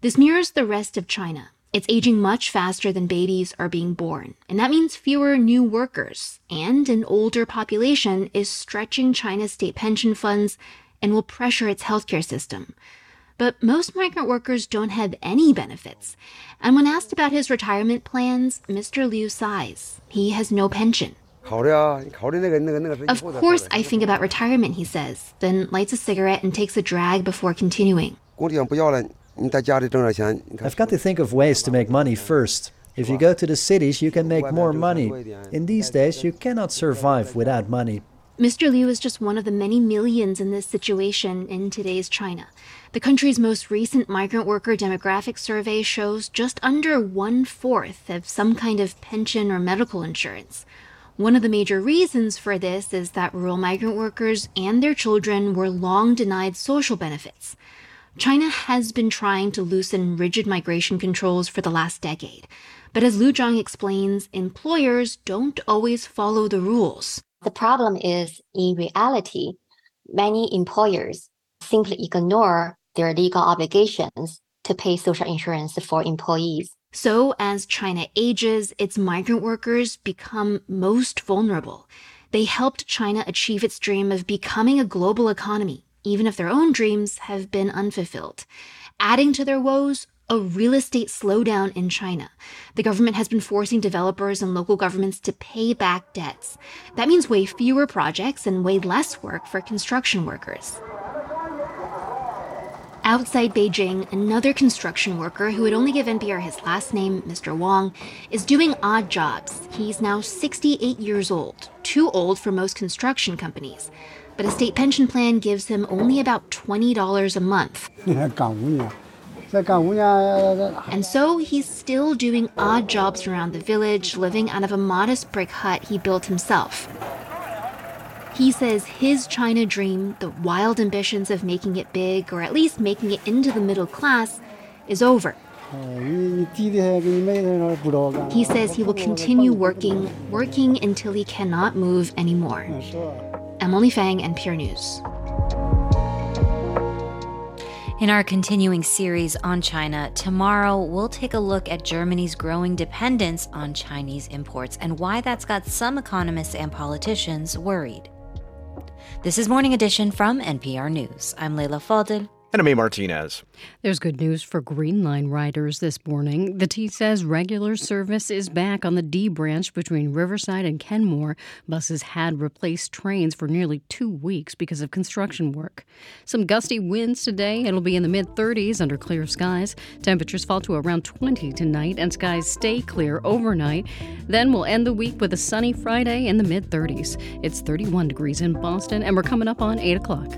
This mirrors the rest of China. It's aging much faster than babies are being born, and that means fewer new workers. And an older population is stretching China's state pension funds and will pressure its healthcare system. But most migrant workers don't have any benefits. And when asked about his retirement plans, Mr. Liu sighs. He has no pension. Of course I think about retirement, he says, then lights a cigarette and takes a drag before continuing. I've got to think of ways to make money first. If you go to the cities, you can make more money. In these days, you cannot survive without money. Mr. Liu is just one of the many millions in this situation in today's China. The country's most recent migrant worker demographic survey shows just under 1/4 have some kind of pension or medical insurance. One of the major reasons for this is that rural migrant workers and their children were long denied social benefits. China has been trying to loosen rigid migration controls for the last decade. But as Liu Zhang explains, employers don't always follow the rules. The problem is, in reality, many employers simply ignore their legal obligations to pay social insurance for employees. So as China ages, its migrant workers become most vulnerable. They helped China achieve its dream of becoming a global economy, even if their own dreams have been unfulfilled. Adding to their woes, a real estate slowdown in China. The government has been forcing developers and local governments to pay back debts. That means way fewer projects and way less work for construction workers. Outside Beijing, another construction worker who would only give NPR his last name, Mr. Wong, is doing odd jobs. He's now 68 years old, too old for most construction companies. But a state pension plan gives him only about $20 a month. And so he's still doing odd jobs around the village, living out of a modest brick hut he built himself. He says his China dream, the wild ambitions of making it big, or at least making it into the middle class, is over. He says he will continue working until he cannot move anymore. Emily Fang, NPR News. In our continuing series on China, tomorrow we'll take a look at Germany's growing dependence on Chinese imports and why that's got some economists and politicians worried. This is Morning Edition from NPR News. I'm Leila Fadel. And A. Martinez. There's good news for Green Line riders this morning. The T says regular service is back on the D branch between Riverside and Kenmore. Buses had replaced trains for nearly 2 weeks because of construction work. Some gusty winds today. It'll be in the mid-30s under clear skies. Temperatures fall to around 20 tonight and skies stay clear overnight. Then we'll end the week with a sunny Friday in the mid-30s. It's 31 degrees in Boston and we're coming up on 8 o'clock.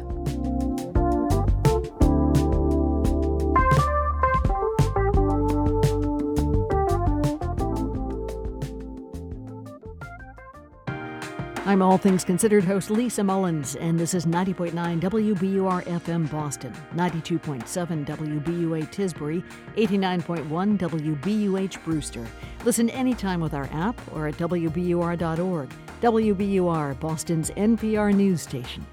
I'm All Things Considered host Lisa Mullins, and this is 90.9 WBUR-FM Boston, 92.7 WBUA Tisbury, 89.1 WBUH Brewster. Listen anytime with our app or at WBUR.org. WBUR, Boston's NPR news station.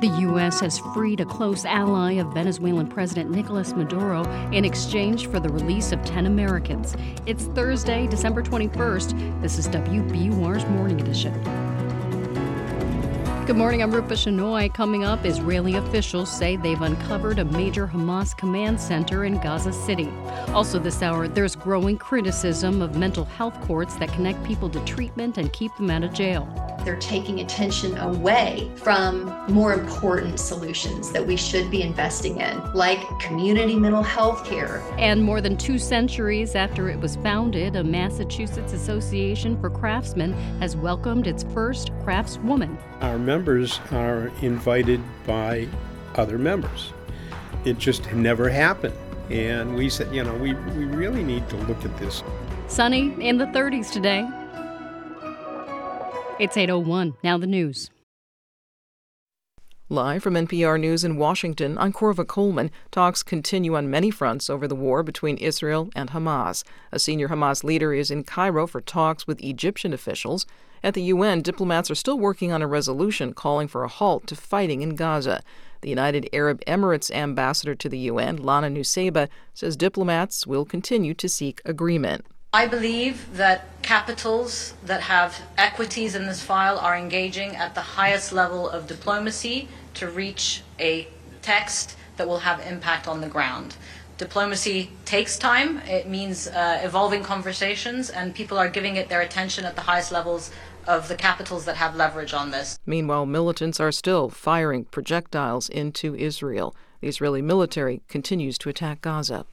The U.S. has freed a close ally of Venezuelan President Nicolas Maduro in exchange for the release of 10 Americans. It's Thursday, December 21st. This is WBUR's Morning Edition. Good morning, I'm Rupa Shenoy. Coming up, Israeli officials say they've uncovered a major Hamas command center in Gaza City. Also this hour, there's growing criticism of mental health courts that connect people to treatment and keep them out of jail. They're taking attention away from more important solutions that we should be investing in, like community mental health care. And more than 2 centuries after it was founded, a Massachusetts Association for Craftsmen has welcomed its first craftswoman. Our members are invited by other members. It just never happened. And we said, we really need to look at this. Sunny in the 30s today. It's 8:01. Now the news. Live from NPR News in Washington, I'm Corva Coleman. Talks continue on many fronts over the war between Israel and Hamas. A senior Hamas leader is in Cairo for talks with Egyptian officials. At the UN, diplomats are still working on a resolution calling for a halt to fighting in Gaza. The United Arab Emirates ambassador to the UN, Lana Nusseibeh, says diplomats will continue to seek agreement. I believe that capitals that have equities in this file are engaging at the highest level of diplomacy to reach a text that will have impact on the ground. Diplomacy takes time. It means evolving conversations, and people are giving it their attention at the highest levels of the capitals that have leverage on this. Meanwhile, militants are still firing projectiles into Israel. The Israeli military continues to attack Gaza.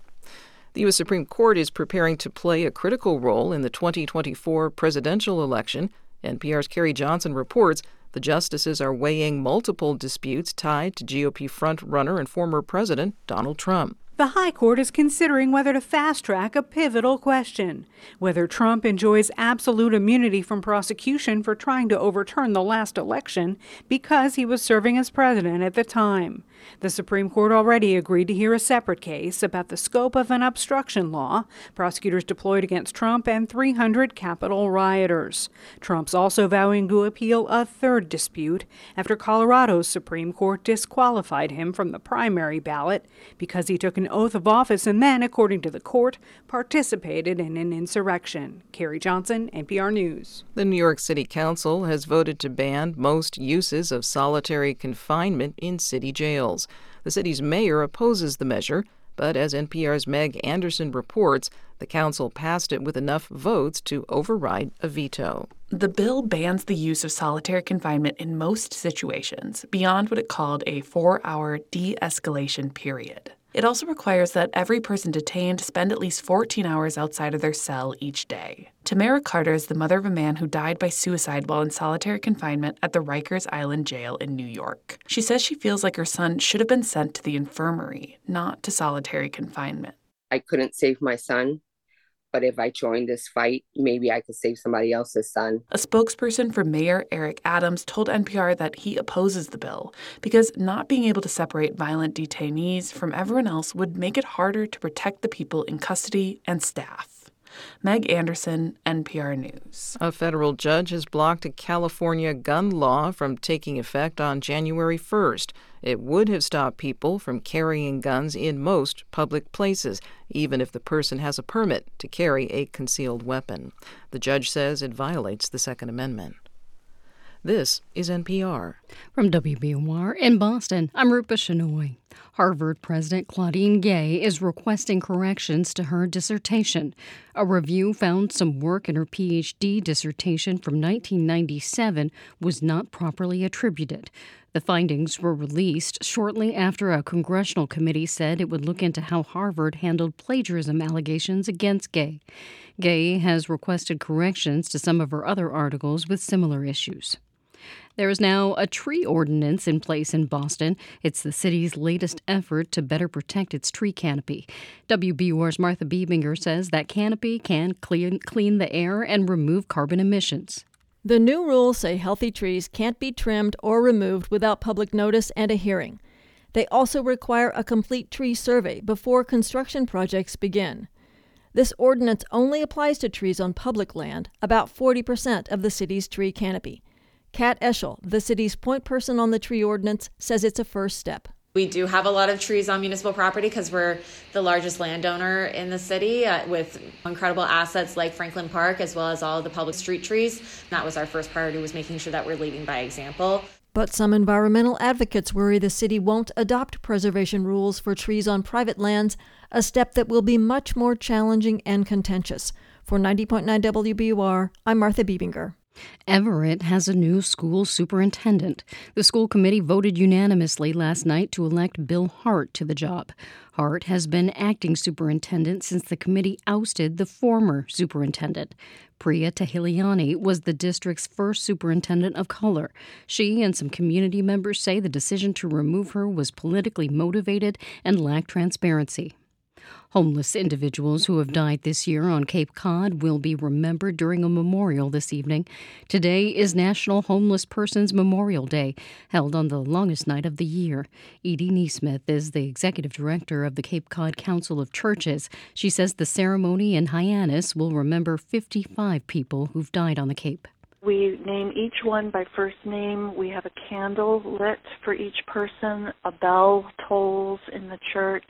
The U.S. Supreme Court is preparing to play a critical role in the 2024 presidential election. NPR's Carrie Johnson reports the justices are weighing multiple disputes tied to GOP frontrunner and former President Donald Trump. The High Court is considering whether to fast-track a pivotal question, whether Trump enjoys absolute immunity from prosecution for trying to overturn the last election because he was serving as president at the time. The Supreme Court already agreed to hear a separate case about the scope of an obstruction law prosecutors deployed against Trump and 300 Capitol rioters. Trump's also vowing to appeal a third dispute after Colorado's Supreme Court disqualified him from the primary ballot because he took an oath of office and then, according to the court, participated in an insurrection. Carrie Johnson, NPR News. The New York City Council has voted to ban most uses of solitary confinement in city jails. The city's mayor opposes the measure, but as NPR's Meg Anderson reports, the council passed it with enough votes to override a veto. The bill bans the use of solitary confinement in most situations, beyond what it called a 4-hour de-escalation period. It also requires that every person detained spend at least 14 hours outside of their cell each day. Tamara Carter is the mother of a man who died by suicide while in solitary confinement at the Rikers Island Jail in New York. She says she feels like her son should have been sent to the infirmary, not to solitary confinement. I couldn't save my son, but if I joined this fight, maybe I could save somebody else's son. A spokesperson for Mayor Eric Adams told NPR that he opposes the bill because not being able to separate violent detainees from everyone else would make it harder to protect the people in custody and staff. Meg Anderson, NPR News. A federal judge has blocked a California gun law from taking effect on January 1st. It would have stopped people from carrying guns in most public places, even if the person has a permit to carry a concealed weapon. The judge says it violates the Second Amendment. This is NPR. From WBUR in Boston, I'm Rupa Shenoy. Harvard President Claudine Gay is requesting corrections to her dissertation. A review found some work in her Ph.D. dissertation from 1997 was not properly attributed. The findings were released shortly after a congressional committee said it would look into how Harvard handled plagiarism allegations against Gay. Gay has requested corrections to some of her other articles with similar issues. There is now a tree ordinance in place in Boston. It's the city's latest effort to better protect its tree canopy. WBUR's Martha Biebinger says that canopy can clean the air and remove carbon emissions. The new rules say healthy trees can't be trimmed or removed without public notice and a hearing. They also require a complete tree survey before construction projects begin. This ordinance only applies to trees on public land, about 40% of the city's tree canopy. Kat Eschel, the city's point person on the tree ordinance, says it's a first step. We do have a lot of trees on municipal property because we're the largest landowner in the city with incredible assets like Franklin Park as well as all of the public street trees. And that was our first priority, was making sure that we're leading by example. But some environmental advocates worry the city won't adopt preservation rules for trees on private lands, a step that will be much more challenging and contentious. For 90.9 WBUR, I'm Martha Biebinger. Everett has a new school superintendent. The school committee voted unanimously last night to elect Bill Hart to the job. Hart has been acting superintendent since the committee ousted the former superintendent. Priya Tahiliani was the district's first superintendent of color. She and some community members say the decision to remove her was politically motivated and lacked transparency. Homeless individuals who have died this year on Cape Cod will be remembered during a memorial this evening. Today is National Homeless Persons Memorial Day, held on the longest night of the year. Edie Neesmith is the executive director of the Cape Cod Council of Churches. She says the ceremony in Hyannis will remember 55 people who've died on the Cape. We name each one by first name. We have a candle lit for each person. A bell tolls in the church.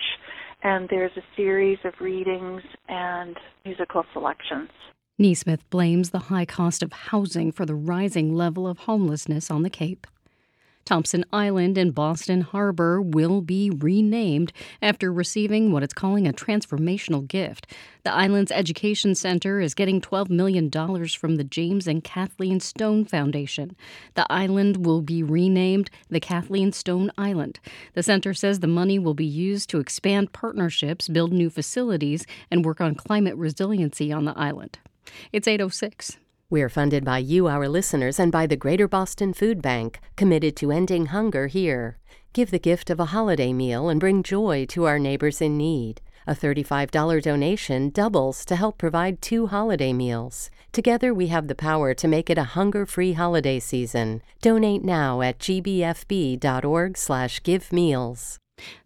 And there's a series of readings and musical selections. Neesmith blames the high cost of housing for the rising level of homelessness on the Cape. Thompson Island in Boston Harbor will be renamed after receiving what it's calling a transformational gift. The island's education center is getting $12 million from the James and Kathleen Stone Foundation. The island will be renamed the Kathleen Stone Island. The center says the money will be used to expand partnerships, build new facilities, and work on climate resiliency on the island. It's 8:06. We are funded by you, our listeners, and by the Greater Boston Food Bank, committed to ending hunger here. Give the gift of a holiday meal and bring joy to our neighbors in need. A $35 donation doubles to help provide 2 holiday meals. Together we have the power to make it a hunger-free holiday season. Donate now at gbfb.org/givemeals.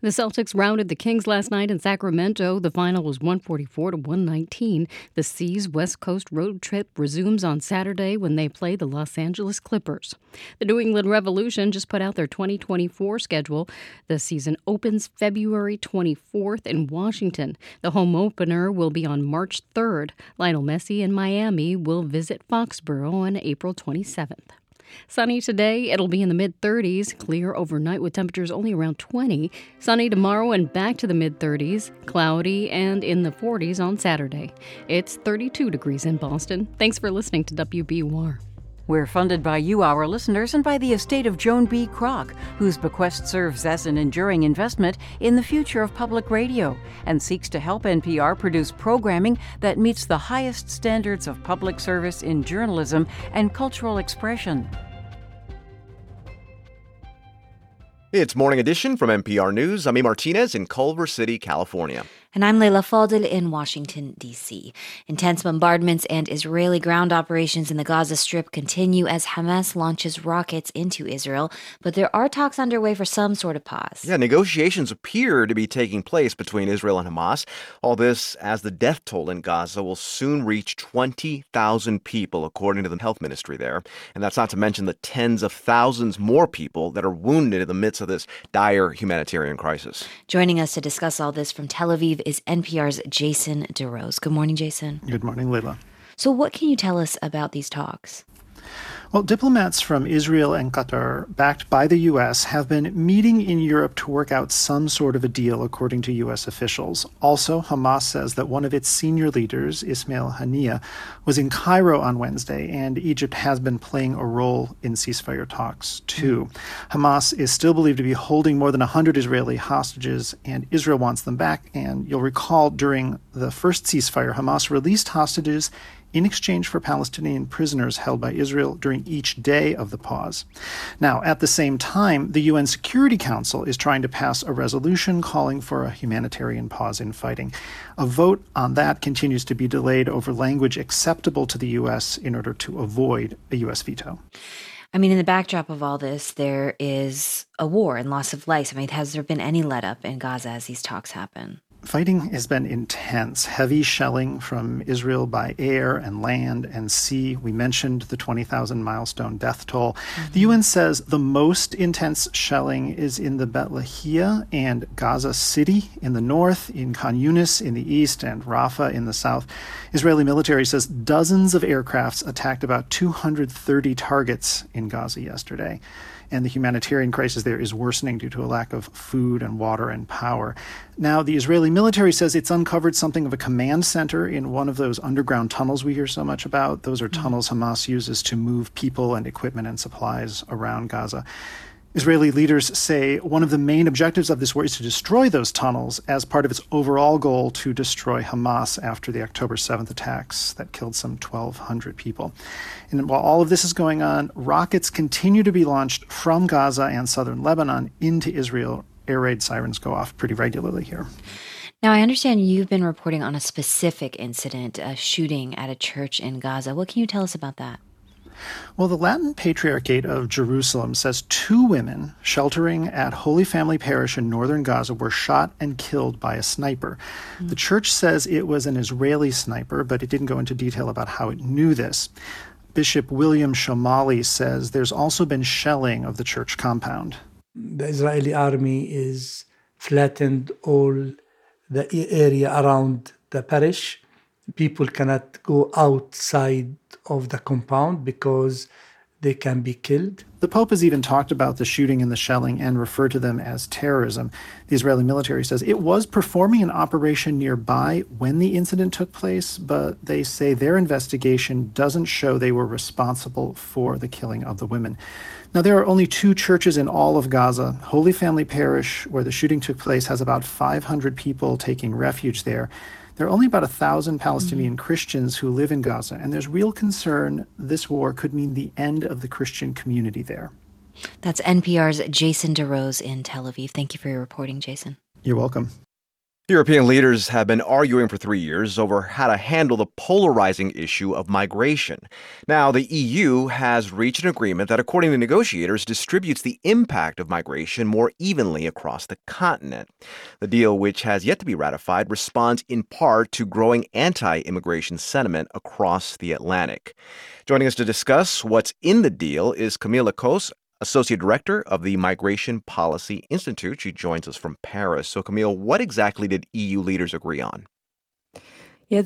The Celtics rounded the Kings last night in Sacramento. The final was 144-119. The C's West Coast road trip resumes on Saturday when they play the Los Angeles Clippers. The New England Revolution just put out their 2024 schedule. The season opens February 24th in Washington. The home opener will be on March 3rd. Lionel Messi and Miami will visit Foxborough on April 27th. Sunny today. It'll be in the mid-30s. Clear overnight with temperatures only around 20. Sunny tomorrow and back to the mid-30s. Cloudy and in the 40s on Saturday. It's 32 degrees in Boston. Thanks for listening to WBUR. We're funded by you, our listeners, and by the estate of Joan B. Kroc, whose bequest serves as an enduring investment in the future of public radio and seeks to help NPR produce programming that meets the highest standards of public service in journalism and cultural expression. It's Morning Edition from NPR News. I'm A. Martinez in Culver City, California. And I'm Leila Fadel in Washington, D.C. Intense bombardments and Israeli ground operations in the Gaza Strip continue as Hamas launches rockets into Israel, but there are talks underway for some sort of pause. Yeah, negotiations appear to be taking place between Israel and Hamas. All this as the death toll in Gaza will soon reach 20,000 people, according to the health ministry there. And that's not to mention the tens of thousands more people that are wounded in the midst of this dire humanitarian crisis. Joining us to discuss all this from Tel Aviv is NPR's Jason DeRose. Good morning, Jason. Good morning, Leila. So what can you tell us about these talks? Well, diplomats from Israel and Qatar, backed by the U.S., have been meeting in Europe to work out some sort of a deal, according to U.S. officials. Also, Hamas says that one of its senior leaders, Ismail Haniyeh, was in Cairo on Wednesday, and Egypt has been playing a role in ceasefire talks, too. Hamas is still believed to be holding more than 100 Israeli hostages, and Israel wants them back. And you'll recall during the first ceasefire, Hamas released hostages in exchange for Palestinian prisoners held by Israel during each day of the pause. Now, at the same time, the UN Security Council is trying to pass a resolution calling for a humanitarian pause in fighting. A vote on that continues to be delayed over language acceptable to the U.S. in order to avoid a U.S. veto. I mean, in the backdrop of all this, there is a war and loss of life. I mean, has there been any let-up in Gaza as these talks happen? Fighting has been intense. Heavy shelling from Israel by air and land and sea. We mentioned the 20,000 milestone death toll. Mm-hmm. The UN says the most intense shelling is in the Beit Lahia and Gaza City in the north, in Khan Yunis in the east, and Rafah in the south. Israeli military says dozens of aircrafts attacked about 230 targets in Gaza yesterday. And the humanitarian crisis there is worsening due to a lack of food and water and power. Now, the Israeli military says it's uncovered something of a command center in one of those underground tunnels we hear so much about. Those are tunnels Hamas uses to move people and equipment and supplies around Gaza. Israeli leaders say one of the main objectives of this war is to destroy those tunnels as part of its overall goal to destroy Hamas after the October 7th attacks that killed some 1,200 people. And while all of this is going on, rockets continue to be launched from Gaza and southern Lebanon into Israel. Air raid sirens go off pretty regularly here. Now, I understand you've been reporting on a specific incident, a shooting at a church in Gaza. What can you tell us about that? Well, the Latin Patriarchate of Jerusalem says 2 women sheltering at Holy Family Parish in northern Gaza were shot and killed by a sniper. Mm-hmm. The church says it was an Israeli sniper, but it didn't go into detail about how it knew this. Bishop William Shomali says there's also been shelling of the church compound. The Israeli army is flattened all the area around the parish. People cannot go outside of the compound because they can be killed. The Pope has even talked about the shooting and the shelling and referred to them as terrorism. The Israeli military says it was performing an operation nearby when the incident took place, but they say their investigation doesn't show they were responsible for the killing of the women. Now, there are only 2 churches in all of Gaza. Holy Family Parish, where the shooting took place, has about 500 people taking refuge there. There are only about 1,000 Palestinian Christians who live in Gaza, and there's real concern this war could mean the end of the Christian community there. That's NPR's Jason DeRose in Tel Aviv. Thank you for your reporting, Jason. You're welcome. European leaders have been arguing for 3 years over how to handle the polarizing issue of migration. Now, the EU has reached an agreement that, according to negotiators, distributes the impact of migration more evenly across the continent. The deal, which has yet to be ratified, responds in part to growing anti-immigration sentiment across the Atlantic. Joining us to discuss what's in the deal is Camille Lacoste, Associate Director of the Migration Policy Institute. She joins us from Paris. So, Camille, what exactly did EU leaders agree on? Yeah,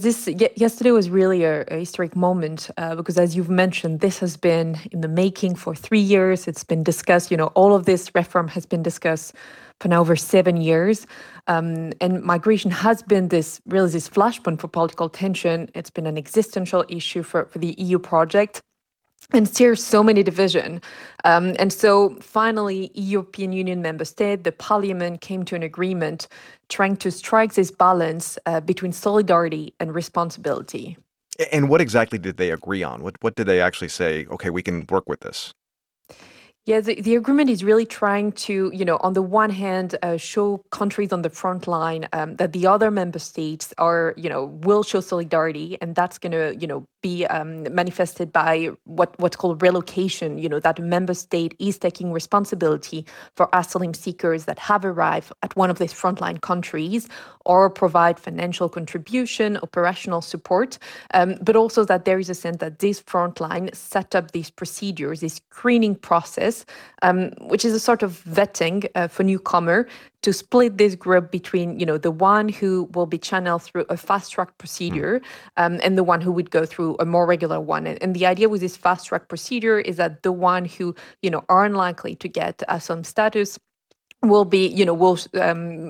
yesterday was really a historic moment because, as you've mentioned, this has been in the making for 3 years. It's been discussed. You know, all of this reform has been discussed for now over 7 years. And migration has been this flashpoint for political tension. It's been an existential issue for the EU project, and stirs so many division. And so finally, European Union member state, the parliament came to an agreement trying to strike this balance between solidarity and responsibility. And what exactly did they agree on? What did they actually say, okay, we can work with this? Yeah, the agreement is really trying to, on the one hand, show countries on the front line that the other member states will show solidarity, and that's going to, be manifested by what's called relocation, that a member state is taking responsibility for asylum seekers that have arrived at one of these frontline countries, or provide financial contribution, operational support, but also that there is a sense that this frontline set up these procedures, this screening process Martinez, which is a sort of vetting for newcomer to split this group between, you know, the one who will be channeled through a fast track procedure and the one who would go through a more regular one. And the idea with this fast track procedure is that the one who, you know, are unlikely to get some status will be, you know, will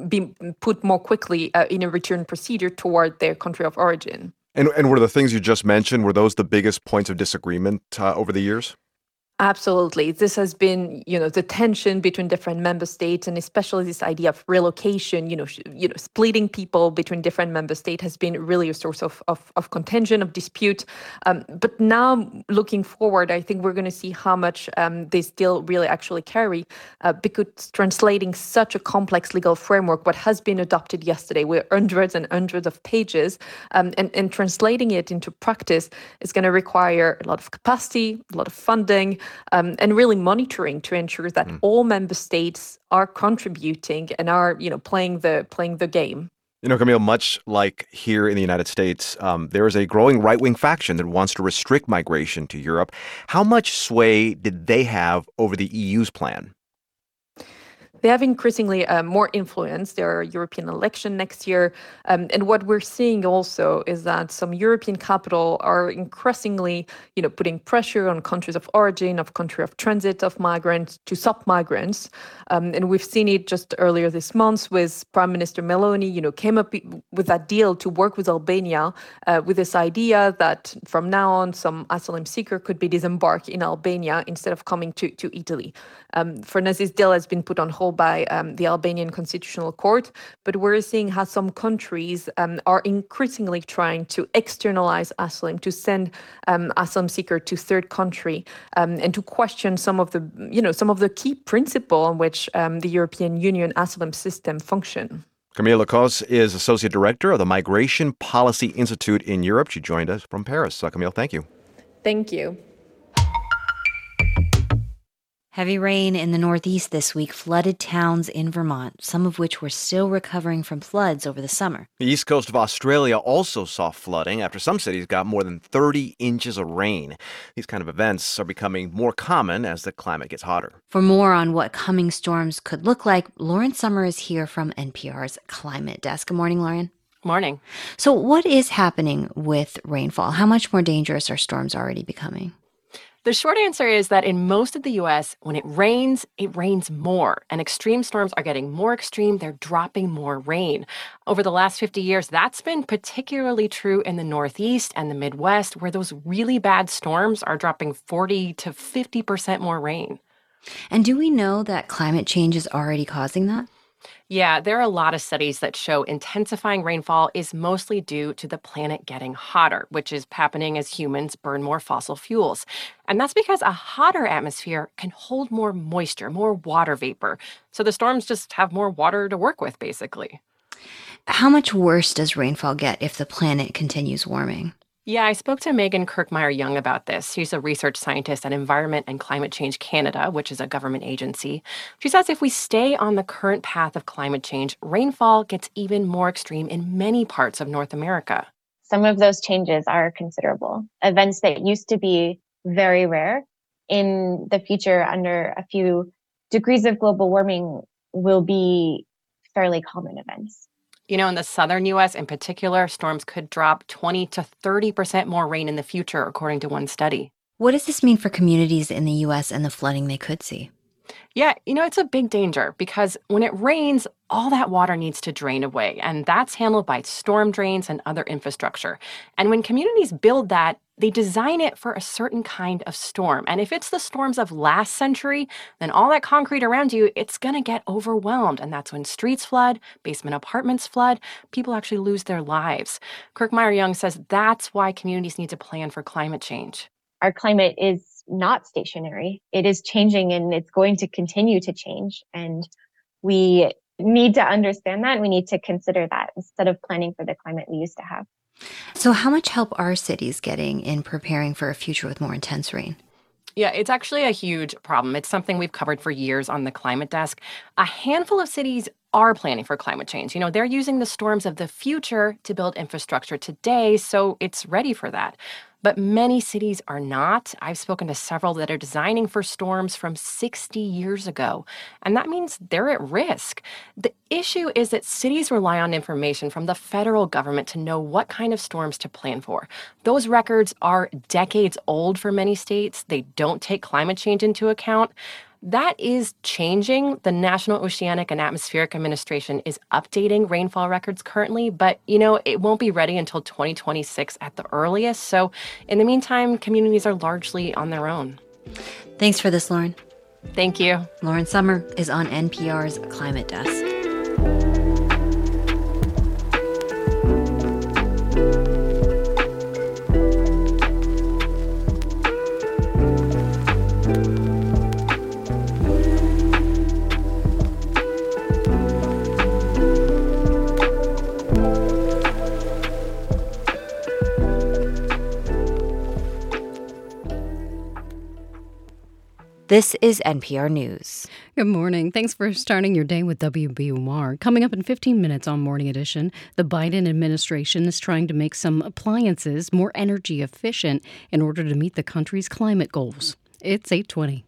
be put more quickly in a return procedure toward their country of origin. And were the things you just mentioned, were those the biggest points of disagreement over the years? Absolutely. This has been, you know, the tension between different member states, and especially this idea of relocation, you know, splitting people between different member states has been really a source of contention, of dispute. But now looking forward, I think we're going to see how much this deal really actually carry, because translating such a complex legal framework, what has been adopted yesterday, with hundreds and hundreds of pages, and translating it into practice is going to require a lot of capacity, a lot of funding, and really monitoring to ensure that all member states are contributing and are, you know, playing the game. You know, Camille, much like here in the United States, there is a growing right-wing faction that wants to restrict migration to Europe. How much sway did they have over the EU's plan? They have increasingly more influence. There are European election next year. And what we're seeing also is that some European capital are increasingly, you know, putting pressure on countries of origin, of country of transit, of migrants to stop migrants. And we've seen it just earlier this month with Prime Minister Meloni, you know, came up with that deal to work with Albania with this idea that from now on, some asylum seeker could be disembarked in Albania instead of coming to Italy. For now, this deal has been put on hold by the Albanian Constitutional Court, but we're seeing how some countries are increasingly trying to externalize asylum, to send asylum seekers to third country, and to question some of the key principles on which the European Union asylum system function. Camille Lacoste is Associate Director of the Migration Policy Institute in Europe. She joined us from Paris. So, Camille, thank you. Thank you. Heavy rain in the Northeast this week flooded towns in Vermont, some of which were still recovering from floods over the summer. The east coast of Australia also saw flooding after some cities got more than 30 inches of rain. These kind of events are becoming more common as the climate gets hotter. For more on what coming storms could look like, Lauren Summer is here from NPR's Climate Desk. Good morning, Lauren. Morning. So what is happening with rainfall? How much more dangerous are storms already becoming? The short answer is that in most of the U.S., when it rains more, and extreme storms are getting more extreme. They're dropping more rain. Over the last 50 years, that's been particularly true in the Northeast and the Midwest, where those really bad storms are dropping 40 to 50% more rain. And do we know that climate change is already causing that? Yeah, there are a lot of studies that show intensifying rainfall is mostly due to the planet getting hotter, which is happening as humans burn more fossil fuels. And that's because a hotter atmosphere can hold more moisture, more water vapor. So the storms just have more water to work with, basically. How much worse does rainfall get if the planet continues warming? Yeah, I spoke to Megan Kirkmeyer-Young about this. She's a research scientist at Environment and Climate Change Canada, which is a government agency. She says if we stay on the current path of climate change, rainfall gets even more extreme in many parts of North America. Some of those changes are considerable. Events that used to be very rare in the future under a few degrees of global warming will be fairly common events. You know, in the southern U.S. in particular, storms could drop 20 to 30% more rain in the future, according to one study. What does this mean for communities in the U.S. and the flooding they could see? Yeah, you know, it's a big danger because when it rains, all that water needs to drain away, and that's handled by storm drains and other infrastructure. And when communities build that, they design it for a certain kind of storm. And if it's the storms of last century, then all that concrete around you, it's going to get overwhelmed. And that's when streets flood, basement apartments flood, people actually lose their lives. Kirkmeyer-Young says that's why communities need to plan for climate change. Our climate is not stationary. It is changing and it's going to continue to change. And we need to understand that. We need to consider that instead of planning for the climate we used to have. So how much help are cities getting in preparing for a future with more intense rain? Yeah, it's actually a huge problem. It's something we've covered for years on the Climate Desk. A handful of cities are planning for climate change. You know, they're using the storms of the future to build infrastructure today, so it's ready for that. but many cities are not. I've spoken to several that are designing for storms from 60 years ago, and that means they're at risk. The issue is that cities rely on information from the federal government to know what kind of storms to plan for. Those records are decades old for many states. They don't take climate change into account. That is changing. The National Oceanic and Atmospheric Administration is updating rainfall records currently, but, it won't be ready until 2026 at the earliest. So in the meantime, communities are largely on their own. Thanks for this, Lauren. Thank you. Lauren Sommer is on NPR's Climate Desk. This is NPR News. Good morning. Thanks for starting your day with WBUR. Coming up in 15 minutes on Morning Edition, the Biden administration is trying to make some appliances more energy efficient in order to meet the country's climate goals. It's 8:20.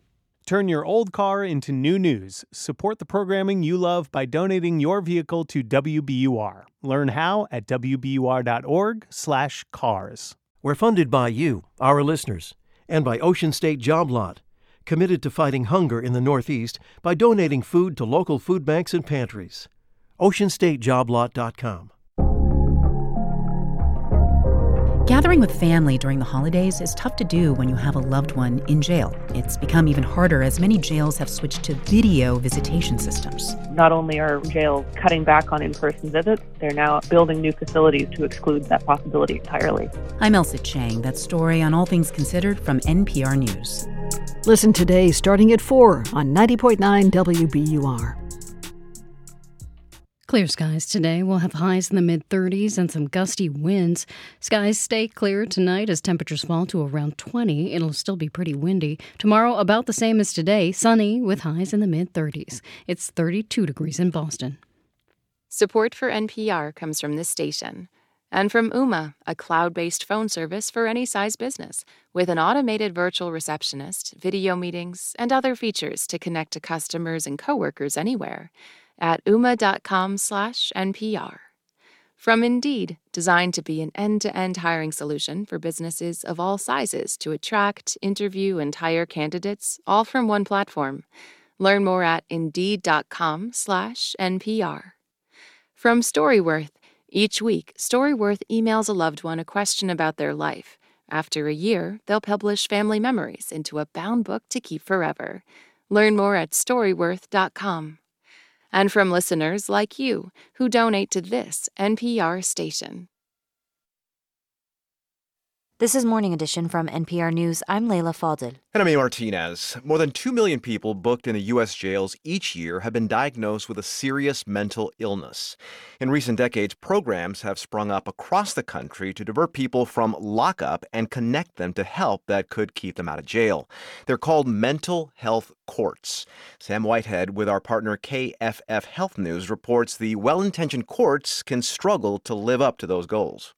Turn your old car into new news. Support the programming you love by donating your vehicle to WBUR. Learn how at WBUR.org/cars. We're funded by you, our listeners, and by Ocean State Job Lot, committed to fighting hunger in the Northeast by donating food to local food banks and pantries. OceanStateJobLot.com. Gathering with family during the holidays is tough to do when you have a loved one in jail. It's become even harder as many jails have switched to video visitation systems. Not only are jails cutting back on in-person visits, they're now building new facilities to exclude that possibility entirely. I'm Elsa Chang. That story on All Things Considered from NPR News. Listen today starting at 4 on 90.9 WBUR. Clear skies today. We'll have highs in the mid-30s and some gusty winds. Skies stay clear tonight as temperatures fall to around 20. It'll still be pretty windy. Tomorrow, about the same as today, sunny with highs in the mid-30s. It's 32 degrees in Boston. Support for NPR comes from this station and from Ooma, a cloud-based phone service for any size business, with an automated virtual receptionist, video meetings, and other features to connect to customers and coworkers anywhere. At Ooma.com/NPR. From Indeed, designed to be an end-to-end hiring solution for businesses of all sizes to attract, interview, and hire candidates, all from one platform. Learn more at Indeed.com/NPR. From Storyworth, each week, Storyworth emails a loved one a question about their life. After a year, they'll publish family memories into a bound book to keep forever. Learn more at Storyworth.com. And from listeners like you who donate to this NPR station. This is Morning Edition from NPR News. I'm Leila Fadel. And I'm A. Martinez. More than 2 million people booked in the U.S. jails each year have been diagnosed with a serious mental illness. In recent decades, programs have sprung up across the country to divert people from lockup and connect them to help that could keep them out of jail. They're called mental health courts. Sam Whitehead with our partner KFF Health News reports the well-intentioned courts can struggle to live up to those goals.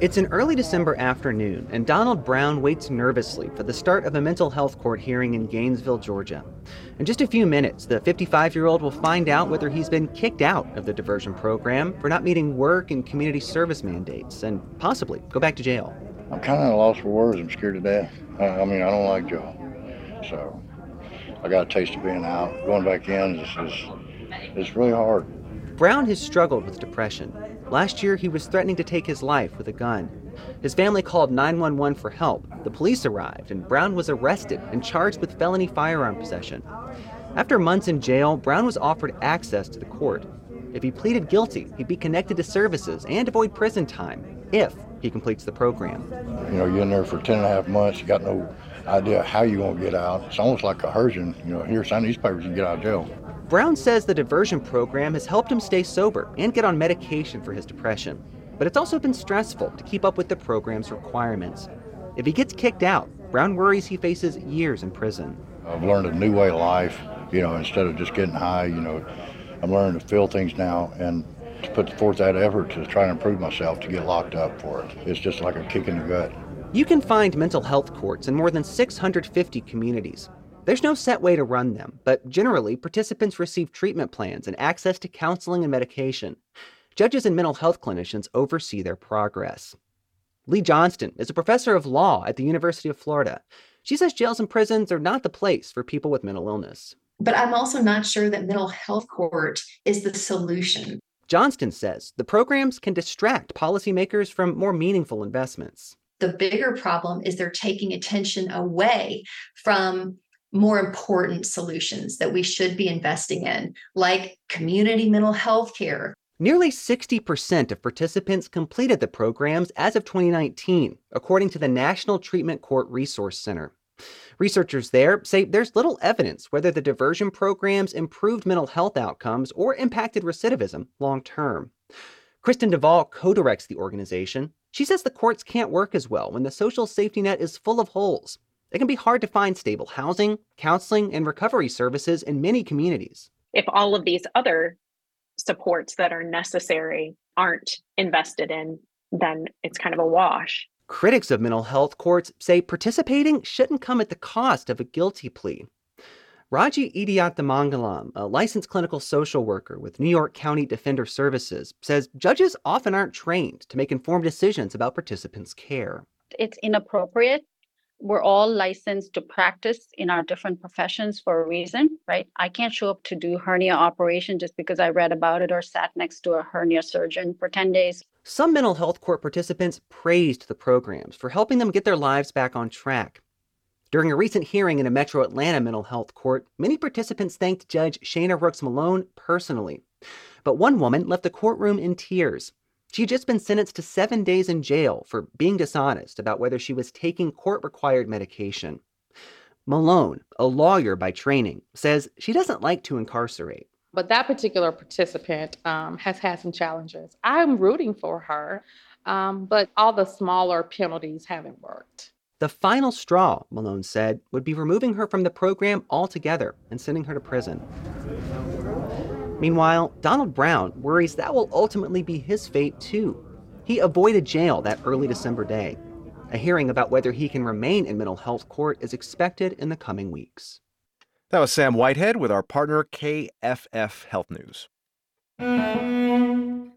It's an early December afternoon, and Donald Brown waits nervously for the start of a mental health court hearing in Gainesville, Georgia. In just a few minutes, the 55-year-old will find out whether he's been kicked out of the diversion program for not meeting work and community service mandates, and possibly go back to jail. I'm kind of lost for words. I'm scared to death. I don't like jail, so I got a taste of being out. Going back in, it's really hard. Brown has struggled with depression. Last year, he was threatening to take his life with a gun. His family called 911 for help. The police arrived, and Brown was arrested and charged with felony firearm possession. After months in jail, Brown was offered access to the court. If he pleaded guilty, he'd be connected to services and avoid prison time if he completes the program. You're in there for 10 and a half months. You got no idea how you're going to get out. It's almost like coercion. Here, sign these papers and get out of jail. Brown says the diversion program has helped him stay sober and get on medication for his depression, but it's also been stressful to keep up with the program's requirements. If he gets kicked out, Brown worries he faces years in prison. I've learned a new way of life, instead of just getting high, I'm learning to feel things now, and to put forth that effort to try and improve myself to get locked up for it. It's just like a kick in the gut. You can find mental health courts in more than 650 communities. There's no set way to run them, but generally, participants receive treatment plans and access to counseling and medication. Judges and mental health clinicians oversee their progress. Lee Johnston is a professor of law at the University of Florida. She says jails and prisons are not the place for people with mental illness. But I'm also not sure that mental health court is the solution. Johnston says the programs can distract policymakers from more meaningful investments. The bigger problem is they're taking attention away from more important solutions that we should be investing in, like community mental health care. Nearly 60% of participants completed the programs as of 2019, according to the National Treatment Court Resource Center. Researchers there say there's little evidence whether the diversion programs improved mental health outcomes or impacted recidivism long term. Kristen Duvall co-directs the organization. She says the courts can't work as well when the social safety net is full of holes. It can be hard to find stable housing, counseling, and recovery services in many communities. If all of these other supports that are necessary aren't invested in, then it's kind of a wash. Critics of mental health courts say participating shouldn't come at the cost of a guilty plea. Raji Idiathamangalam, a licensed clinical social worker with New York County Defender Services, says judges often aren't trained to make informed decisions about participants' care. It's inappropriate. We're all licensed to practice in our different professions for a reason, right? I can't show up to do hernia operation just because I read about it or sat next to a hernia surgeon for 10 days. Some mental health court participants praised the programs for helping them get their lives back on track. During a recent hearing in a Metro Atlanta mental health court, many participants thanked Judge Shana Rooks Malone personally. But one woman left the courtroom in tears. She'd just been sentenced to 7 days in jail for being dishonest about whether she was taking court-required medication. Malone, a lawyer by training, says she doesn't like to incarcerate. But that particular participant has had some challenges. I'm rooting for her, but all the smaller penalties haven't worked. The final straw, Malone said, would be removing her from the program altogether and sending her to prison. Meanwhile, Donald Brown worries that will ultimately be his fate, too. He avoided jail that early December day. A hearing about whether he can remain in mental health court is expected in the coming weeks. That was Sam Whitehead with our partner KFF Health News. In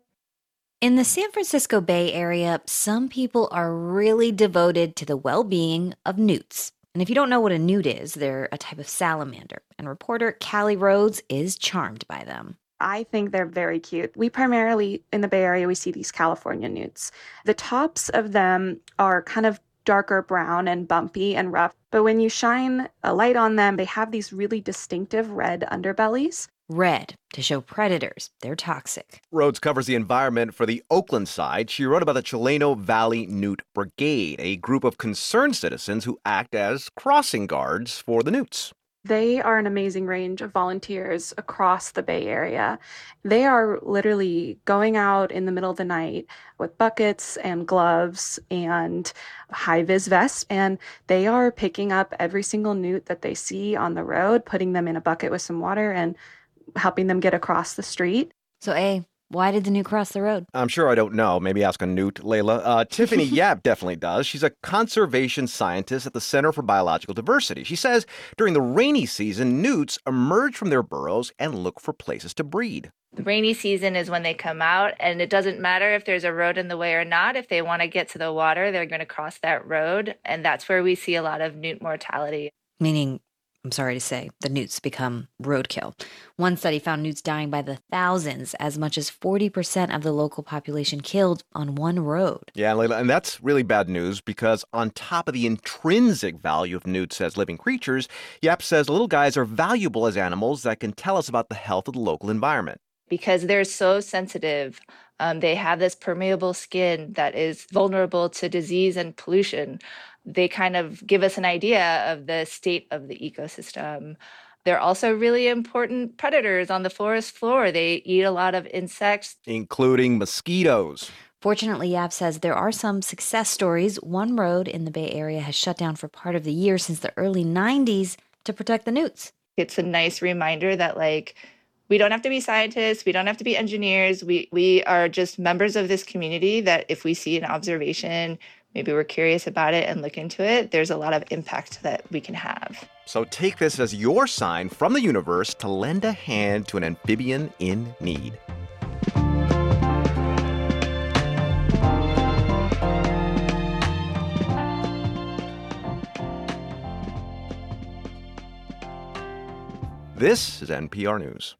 the San Francisco Bay Area, some people are really devoted to the well-being of newts. And if you don't know what a newt is, they're a type of salamander. And reporter Callie Rhodes is charmed by them. I think they're very cute. We primarily, in the Bay Area, we see these California newts. The tops of them are kind of darker brown and bumpy and rough. But when you shine a light on them, they have these really distinctive red underbellies. Red, to show predators they're toxic. Rhodes covers the environment for the Oakland side. She wrote about the Chileno Valley Newt Brigade, a group of concerned citizens who act as crossing guards for the newts. They are an amazing range of volunteers across the Bay Area. They are literally going out in the middle of the night with buckets and gloves and high-vis vests, and they are picking up every single newt that they see on the road, putting them in a bucket with some water, and helping them get across the street. So, A, why did the newt cross the road? I'm sure I don't know. Maybe ask a newt, Leila. Tiffany Yap definitely does. She's a conservation scientist at the Center for Biological Diversity. She says during the rainy season, newts emerge from their burrows and look for places to breed. The rainy season is when they come out, and it doesn't matter if there's a road in the way or not. If they want to get to the water, they're going to cross that road, and that's where we see a lot of newt mortality. Meaning, I'm sorry to say, the newts become roadkill. One study found newts dying by the thousands, as much as 40% of the local population killed on one road. Yeah, Leila, and that's really bad news because on top of the intrinsic value of newts as living creatures, Yap says little guys are valuable as animals that can tell us about the health of the local environment. Because they're so sensitive, they have this permeable skin that is vulnerable to disease and pollution. They kind of give us an idea of the state of the ecosystem. They're also really important predators on the forest floor. They eat a lot of insects, including mosquitoes. Fortunately, Yap says there are some success stories. One road in the Bay Area has shut down for part of the year since the early 90s to protect the newts. It's a nice reminder that, like, We don't have to be scientists. We don't have to be engineers. We are just members of this community that if we see an observation, maybe we're curious about it and look into it, there's a lot of impact that we can have. So take this as your sign from the universe to lend a hand to an amphibian in need. This is NPR News.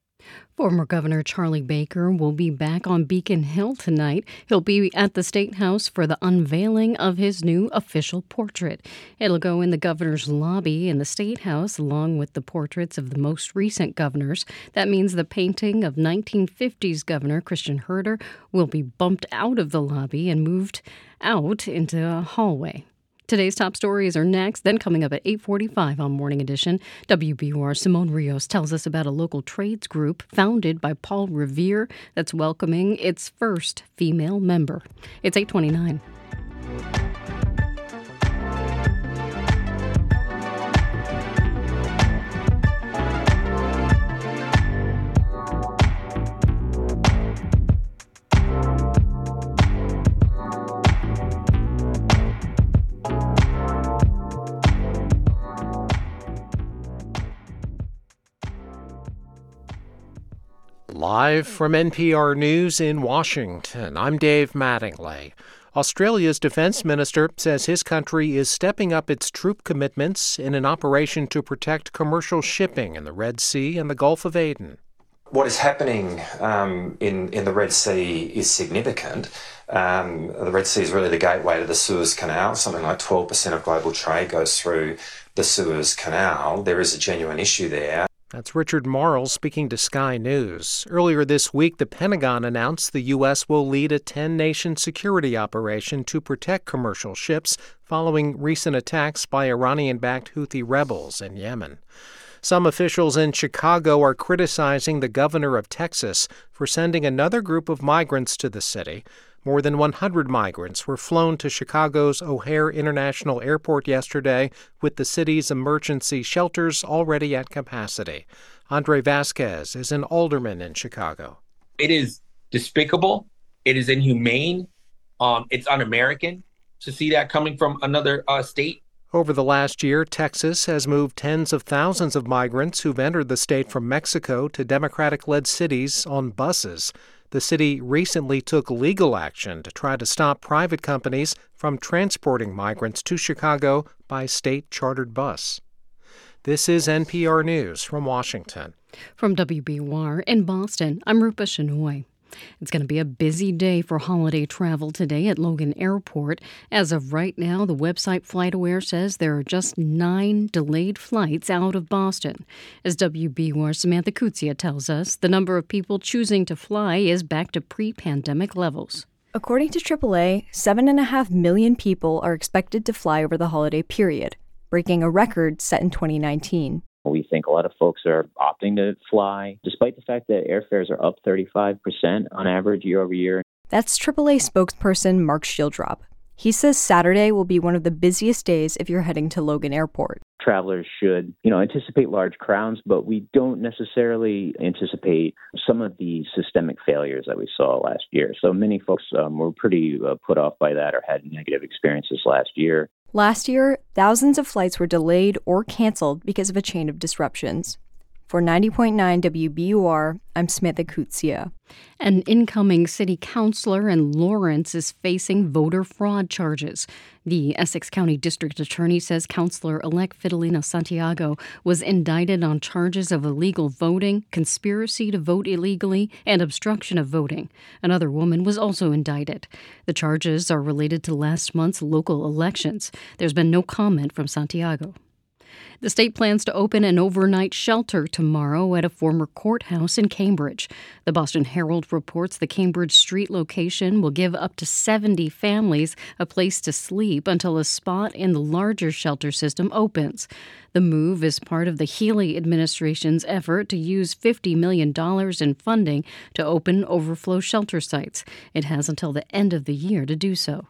Former Governor Charlie Baker will be back on Beacon Hill tonight. He'll be at the State House for the unveiling of his new official portrait. It'll go in the governor's lobby in the State House along with the portraits of the most recent governors. That means the painting of 1950s Governor Christian Herter will be bumped out of the lobby and moved out into a hallway. Today's top stories are next, then coming up at 8:45 on Morning Edition. WBUR's Simone Rios tells us about a local trades group founded by Paul Revere that's welcoming its first female member. It's 8:29. Live from NPR News in Washington, I'm Dave Mattingly. Australia's defense minister says his country is stepping up its troop commitments in an operation to protect commercial shipping in the Red Sea and the Gulf of Aden. What is happening in the Red Sea is significant. The Red Sea is really the gateway to the Suez Canal. Something like 12% of global trade goes through the Suez Canal. There is a genuine issue there. That's Richard Marles speaking to Sky News. Earlier this week, the Pentagon announced the U.S. will lead a 10-nation security operation to protect commercial ships following recent attacks by Iranian-backed Houthi rebels in Yemen. Some officials in Chicago are criticizing the governor of Texas for sending another group of migrants to the city. More than 100 migrants were flown to Chicago's O'Hare International Airport yesterday, with the city's emergency shelters already at capacity. Andre Vasquez is an alderman in Chicago. It is despicable. It is inhumane. It's un-American to see that coming from another state. Over the last year, Texas has moved tens of thousands of migrants who've entered the state from Mexico to Democratic-led cities on buses. The city recently took legal action to try to stop private companies from transporting migrants to Chicago by state-chartered bus. This is NPR News from Washington. From WBUR in Boston, I'm Rupa Shenoy. It's going to be a busy day for holiday travel today at Logan Airport. As of right now, the website FlightAware says there are just 9 delayed flights out of Boston. As WBUR's Samantha Kutsia tells us, the number of people choosing to fly is back to pre-pandemic levels. According to AAA, 7.5 million people are expected to fly over the holiday period, breaking a record set in 2019. We think a lot of folks are opting to fly, despite the fact that airfares are up 35% on average year over year. That's AAA spokesperson Mark Shieldrop. He says Saturday will be one of the busiest days if you're heading to Logan Airport. Travelers should, anticipate large crowds, but we don't necessarily anticipate some of the systemic failures that we saw last year. So many folks were pretty put off by that or had negative experiences last year. Last year, thousands of flights were delayed or canceled because of a chain of disruptions. For 90.9 WBUR, I'm Samantha Kutsia. An incoming city councilor in Lawrence is facing voter fraud charges. The Essex County District Attorney says Councilor-elect Fidelina Santiago was indicted on charges of illegal voting, conspiracy to vote illegally, and obstruction of voting. Another woman was also indicted. The charges are related to last month's local elections. There's been no comment from Santiago. The state plans to open an overnight shelter tomorrow at a former courthouse in Cambridge. The Boston Herald reports the Cambridge Street location will give up to 70 families a place to sleep until a spot in the larger shelter system opens. The move is part of the Healey administration's effort to use $50 million in funding to open overflow shelter sites. It has until the end of the year to do so.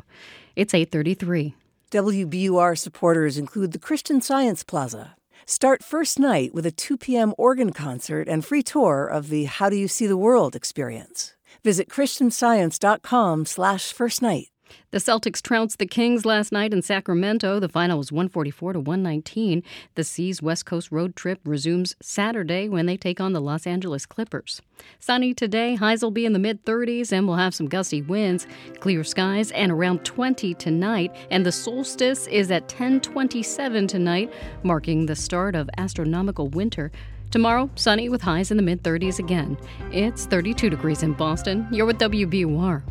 It's 8:33. WBUR supporters include the Christian Science Plaza, Start first night with a 2 p.m. organ concert and free tour of the How Do You See the World experience. Visit christianscience.com/firstnight. The Celtics trounced the Kings last night in Sacramento. The final was 144-119. The C's West Coast road trip resumes Saturday when they take on the Los Angeles Clippers. Sunny today, highs will be in the mid-30s, and we'll have some gusty winds, clear skies, and around 20 tonight. And the solstice is at 10:27 tonight, marking the start of astronomical winter. Tomorrow, sunny with highs in the mid-30s again. It's 32 degrees in Boston. You're with WBUR.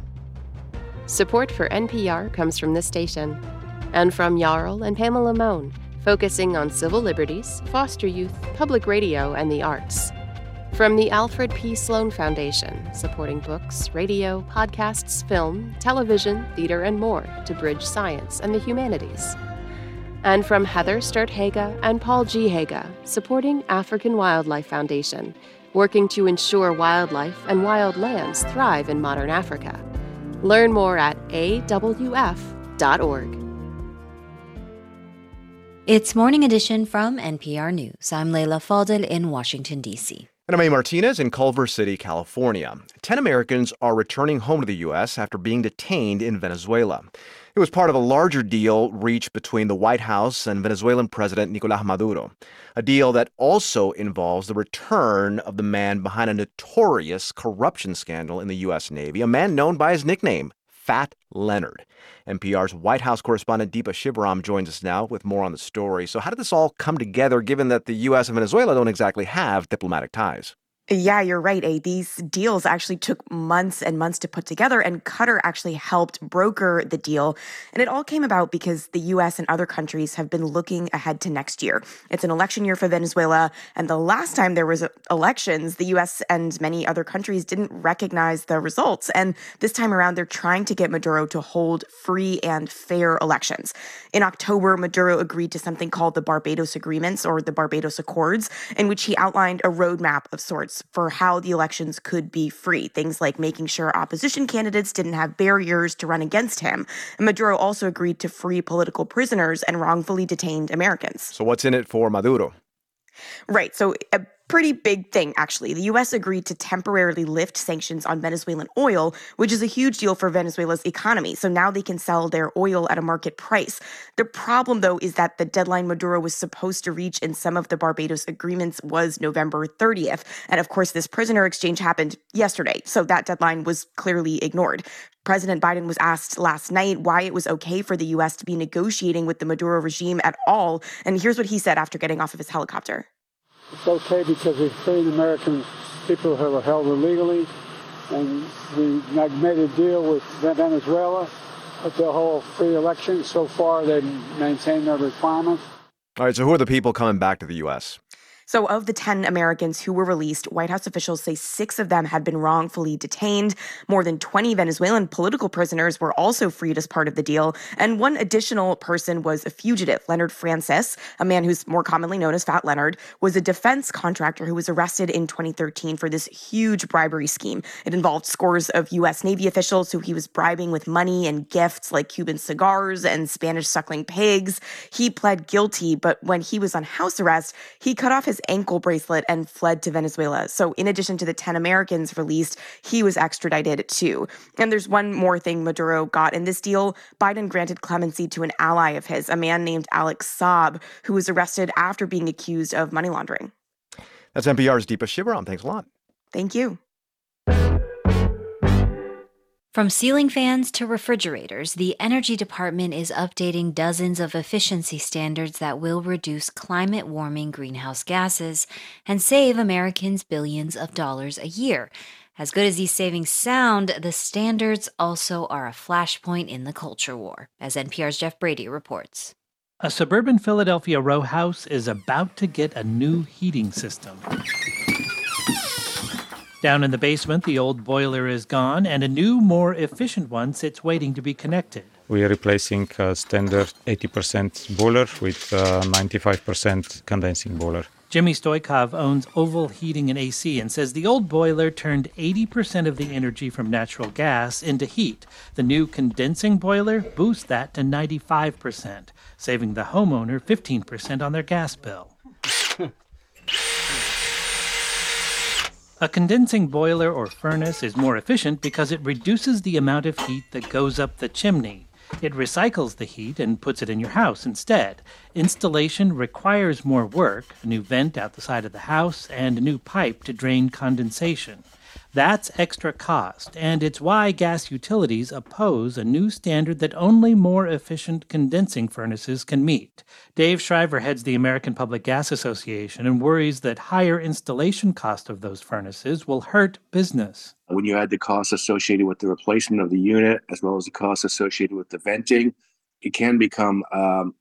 Support for NPR comes from this station and from Yarl and Pamela Moen, focusing on civil liberties, foster youth, public radio, and the arts. From the Alfred P. Sloan Foundation, supporting books, radio, podcasts, film, television, theater, and more to bridge science and the humanities. And from Heather Sturt Haga and Paul G. Haga, supporting African Wildlife Foundation, working to ensure wildlife and wild lands thrive in modern Africa. Learn more at awf.org. It's Morning Edition from NPR News. I'm Leila Fadel in Washington, D.C. And I'm A. Martinez in Culver City, California. 10 Americans are returning home to the U.S. after being detained in Venezuela. It was part of a larger deal reached between the White House and Venezuelan President Nicolás Maduro, a deal that also involves the return of the man behind a notorious corruption scandal in the U.S. Navy, a man known by his nickname, Fat Leonard. NPR's White House correspondent Deepa Shivaram joins us now with more on the story. So how did this all come together, given that the U.S. and Venezuela don't exactly have diplomatic ties? Yeah, you're right, A. These deals actually took months and months to put together, and Qatar actually helped broker the deal. And it all came about because the U.S. and other countries have been looking ahead to next year. It's an election year for Venezuela, and the last time there was elections, the U.S. and many other countries didn't recognize the results. And this time around, they're trying to get Maduro to hold free and fair elections. In October, Maduro agreed to something called the Barbados Agreements, or the Barbados Accords, in which he outlined a roadmap of sorts for how the elections could be free. Things like making sure opposition candidates didn't have barriers to run against him. And Maduro also agreed to free political prisoners and wrongfully detained Americans. So what's in it for Maduro? Right. So pretty big thing, actually. The U.S. agreed to temporarily lift sanctions on Venezuelan oil, which is a huge deal for Venezuela's economy. So now they can sell their oil at a market price. The problem, though, is that the deadline Maduro was supposed to reach in some of the Barbados agreements was November 30th. And of course, this prisoner exchange happened yesterday. So that deadline was clearly ignored. President Biden was asked last night why it was okay for the U.S. to be negotiating with the Maduro regime at all. And here's what he said after getting off of his helicopter. It's okay because we freed American people who were held illegally, and we made a deal with Venezuela with the whole free election. So far, they maintain their requirements. All right, so who are the people coming back to the U.S.? So of the 10 Americans who were released, White House officials say 6 of them had been wrongfully detained. More than 20 Venezuelan political prisoners were also freed as part of the deal. And one additional person was a fugitive. Leonard Francis, a man who's more commonly known as Fat Leonard, was a defense contractor who was arrested in 2013 for this huge bribery scheme. It involved scores of U.S. Navy officials who he was bribing with money and gifts like Cuban cigars and Spanish suckling pigs. He pled guilty, but when he was on house arrest, he cut off his ankle bracelet and fled to Venezuela. So in addition to the 10 Americans released, he was extradited too. And there's one more thing Maduro got in this deal. Biden granted clemency to an ally of his, a man named Alex Saab, who was arrested after being accused of money laundering. That's NPR's Deepa Shivaram. Thanks a lot. Thank you. From ceiling fans to refrigerators, the Energy Department is updating dozens of efficiency standards that will reduce climate-warming greenhouse gases and save Americans billions of dollars a year. As good as these savings sound, the standards also are a flashpoint in the culture war, as NPR's Jeff Brady reports. A suburban Philadelphia row house is about to get a new heating system. Down in the basement, the old boiler is gone, and a new, more efficient one sits waiting to be connected. We are replacing a standard 80% boiler with a 95% condensing boiler. Jimmy Stoykov owns Oval Heating and AC and says the old boiler turned 80% of the energy from natural gas into heat. The new condensing boiler boosts that to 95%, saving the homeowner 15% on their gas bill. A condensing boiler or furnace is more efficient because it reduces the amount of heat that goes up the chimney. It recycles the heat and puts it in your house instead. Installation requires more work, a new vent out the side of the house, and a new pipe to drain condensation. That's extra cost, and it's why gas utilities oppose a new standard that only more efficient condensing furnaces can meet. Dave Shriver heads the American Public Gas Association and worries that higher installation cost of those furnaces will hurt business. When you add the costs associated with the replacement of the unit, as well as the costs associated with the venting, it can become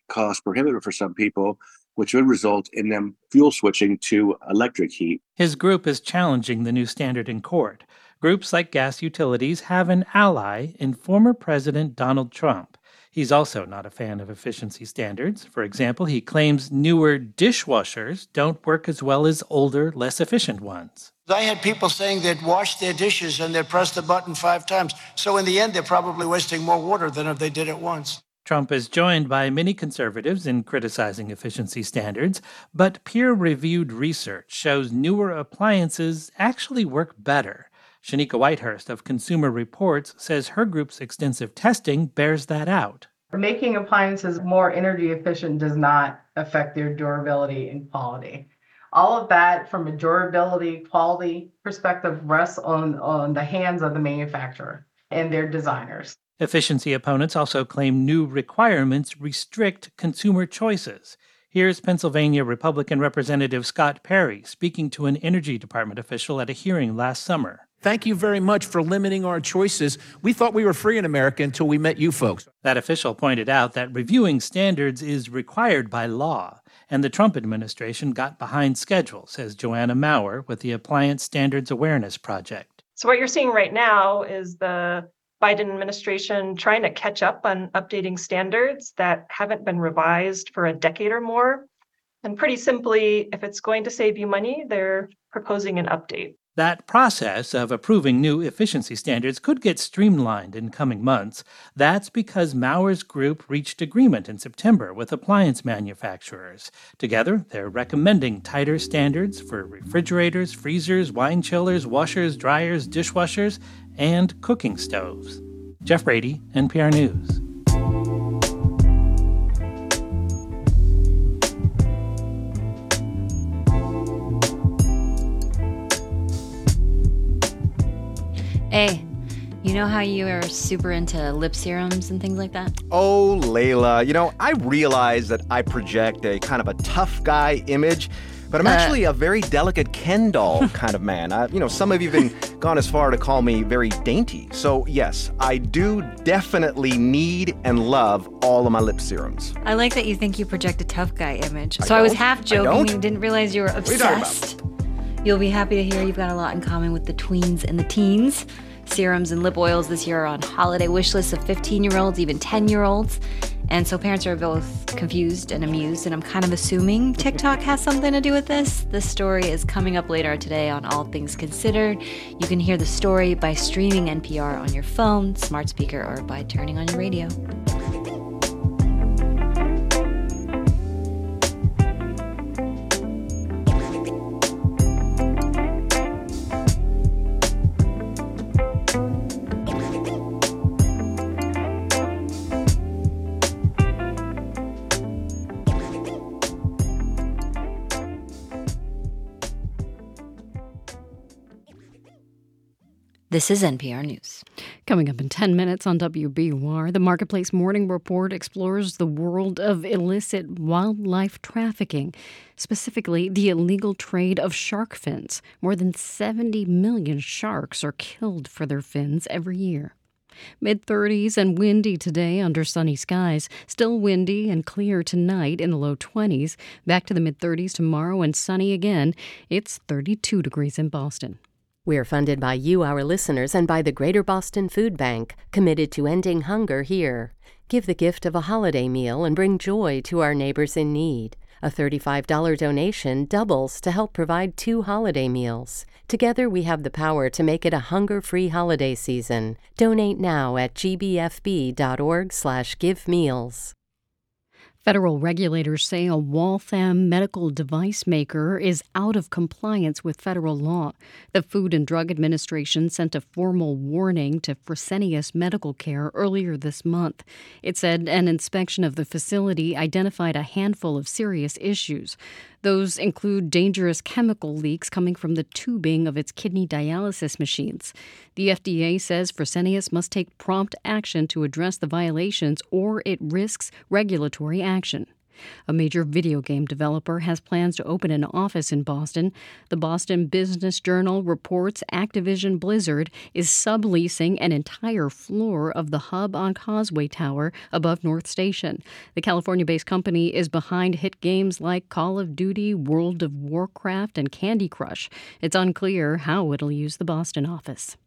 cost prohibitive for some people, which would result in them fuel switching to electric heat. His group is challenging the new standard in court. Groups like gas utilities have an ally in former President Donald Trump. He's also not a fan of efficiency standards. For example, he claims newer dishwashers don't work as well as older, less efficient ones. I had people saying they'd wash their dishes and they'd press the button 5 times. So in the end, they're probably wasting more water than if they did it once. Trump is joined by many conservatives in criticizing efficiency standards, but peer-reviewed research shows newer appliances actually work better. Shanika Whitehurst of Consumer Reports says her group's extensive testing bears that out. Making appliances more energy efficient does not affect their durability and quality. All of that, from a durability, quality perspective, rests on the hands of the manufacturer and their designers. Efficiency opponents also claim new requirements restrict consumer choices. Here's Pennsylvania Republican Representative Scott Perry speaking to an Energy Department official at a hearing last summer. Thank you very much for limiting our choices. We thought we were free in America until we met you folks. That official pointed out that reviewing standards is required by law, and the Trump administration got behind schedule, says Joanna Maurer with the Appliance Standards Awareness Project. So what you're seeing right now is the Biden administration trying to catch up on updating standards that haven't been revised for a decade or more. And pretty simply, if it's going to save you money, they're proposing an update. That process of approving new efficiency standards could get streamlined in coming months. That's because Maurer's group reached agreement in September with appliance manufacturers. Together, they're recommending tighter standards for refrigerators, freezers, wine chillers, washers, dryers, dishwashers, and cooking stoves. Jeff Brady, NPR News. Hey, you know how you are super into lip serums and things like that? Oh, Leila, you know, I realize that I project a kind of a tough guy image, but I'm actually a very delicate Ken doll kind of man. You know, some of you have even gone as far to call me very dainty. So yes, I do definitely need and love all of my lip serums. I like that you think you project a tough guy image. So I was half joking and didn't realize you were obsessed. You'll be happy to hear you've got a lot in common with the tweens and the teens. Serums and lip oils this year are on holiday wish lists of 15-year-olds, even 10-year-olds. And so parents are both confused and amused, and I'm kind of assuming TikTok has something to do with this. This story is coming up later today on All Things Considered. You can hear the story by streaming NPR on your phone, smart speaker, or by turning on your radio. This is NPR News. Coming up in 10 minutes on WBUR, the Marketplace Morning Report explores the world of illicit wildlife trafficking, specifically the illegal trade of shark fins. More than 70 million sharks are killed for their fins every year. Mid-30s and windy today under sunny skies. Still windy and clear tonight in the low 20s. Back to the mid-30s tomorrow and sunny again. It's 32 degrees in Boston. We're funded by you, our listeners, and by the Greater Boston Food Bank, committed to ending hunger here. Give the gift of a holiday meal and bring joy to our neighbors in need. A $35 donation doubles to help provide 2 holiday meals. Together we have the power to make it a hunger-free holiday season. Donate now at gbfb.org/givemeals. Federal regulators say a Waltham medical device maker is out of compliance with federal law. The Food and Drug Administration sent a formal warning to Fresenius Medical Care earlier this month. It said an inspection of the facility identified a handful of serious issues. Those include dangerous chemical leaks coming from the tubing of its kidney dialysis machines. The FDA says Fresenius must take prompt action to address the violations or it risks regulatory action. A major video game developer has plans to open an office in Boston. The Boston Business Journal reports Activision Blizzard is subleasing an entire floor of the Hub on Causeway Tower above North Station. The California-based company is behind hit games like Call of Duty, World of Warcraft, and Candy Crush. It's unclear how it'll use the Boston office.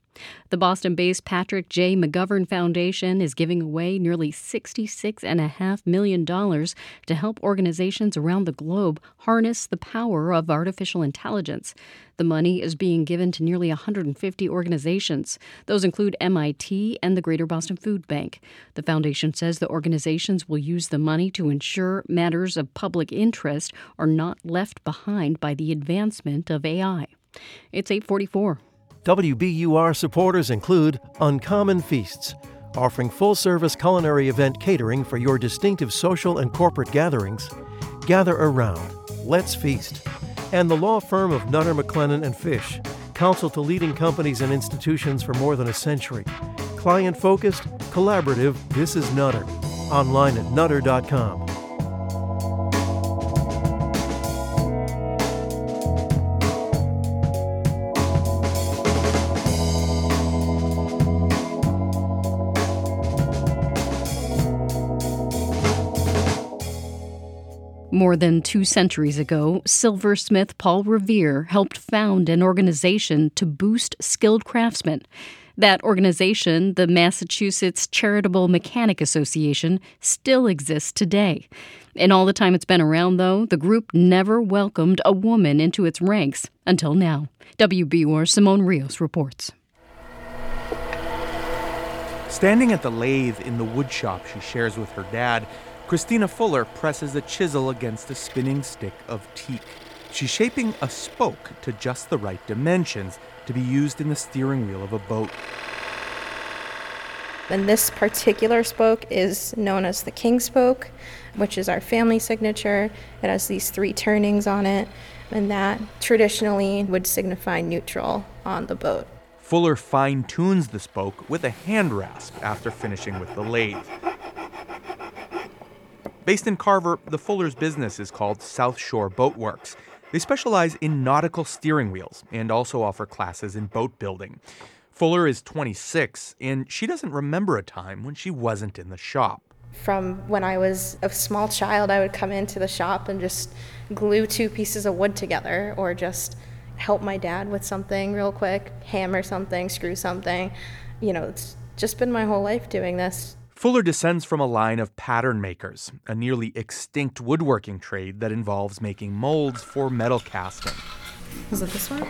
The Boston-based Patrick J. McGovern Foundation is giving away nearly $66.5 million to help organizations around the globe harness the power of artificial intelligence. The money is being given to nearly 150 organizations. Those include MIT and the Greater Boston Food Bank. The foundation says the organizations will use the money to ensure matters of public interest are not left behind by the advancement of AI. It's 8:44. WBUR supporters include Uncommon Feasts, offering full-service culinary event catering for your distinctive social and corporate gatherings. Gather around. Let's feast. And the law firm of Nutter, McLennan & Fish, counsel to leading companies and institutions for more than a century. Client-focused, collaborative, this is Nutter. Online at nutter.com. More than 2 centuries ago, silversmith Paul Revere helped found an organization to boost skilled craftsmen. That organization, the Massachusetts Charitable Mechanic Association, still exists today. In all the time it's been around, though, the group never welcomed a woman into its ranks until now. WBUR's Simone Rios reports. Standing at the lathe in the woodshop she shares with her dad, Christina Fuller presses a chisel against a spinning stick of teak. She's shaping a spoke to just the right dimensions to be used in the steering wheel of a boat. And this particular spoke is known as the King spoke, which is our family signature. It has these 3 turnings on it, and that traditionally would signify neutral on the boat. Fuller fine-tunes the spoke with a hand rasp after finishing with the lathe. Based in Carver, the Fullers' business is called South Shore Boatworks. They specialize in nautical steering wheels and also offer classes in boat building. Fuller is 26, and she doesn't remember a time when she wasn't in the shop. From when I was a small child, I would come into the shop and just glue 2 pieces of wood together or just help my dad with something real quick, hammer something, screw something. You know, it's just been my whole life doing this. Fuller descends from a line of pattern makers, a nearly extinct woodworking trade that involves making molds for metal casting. Is it this one?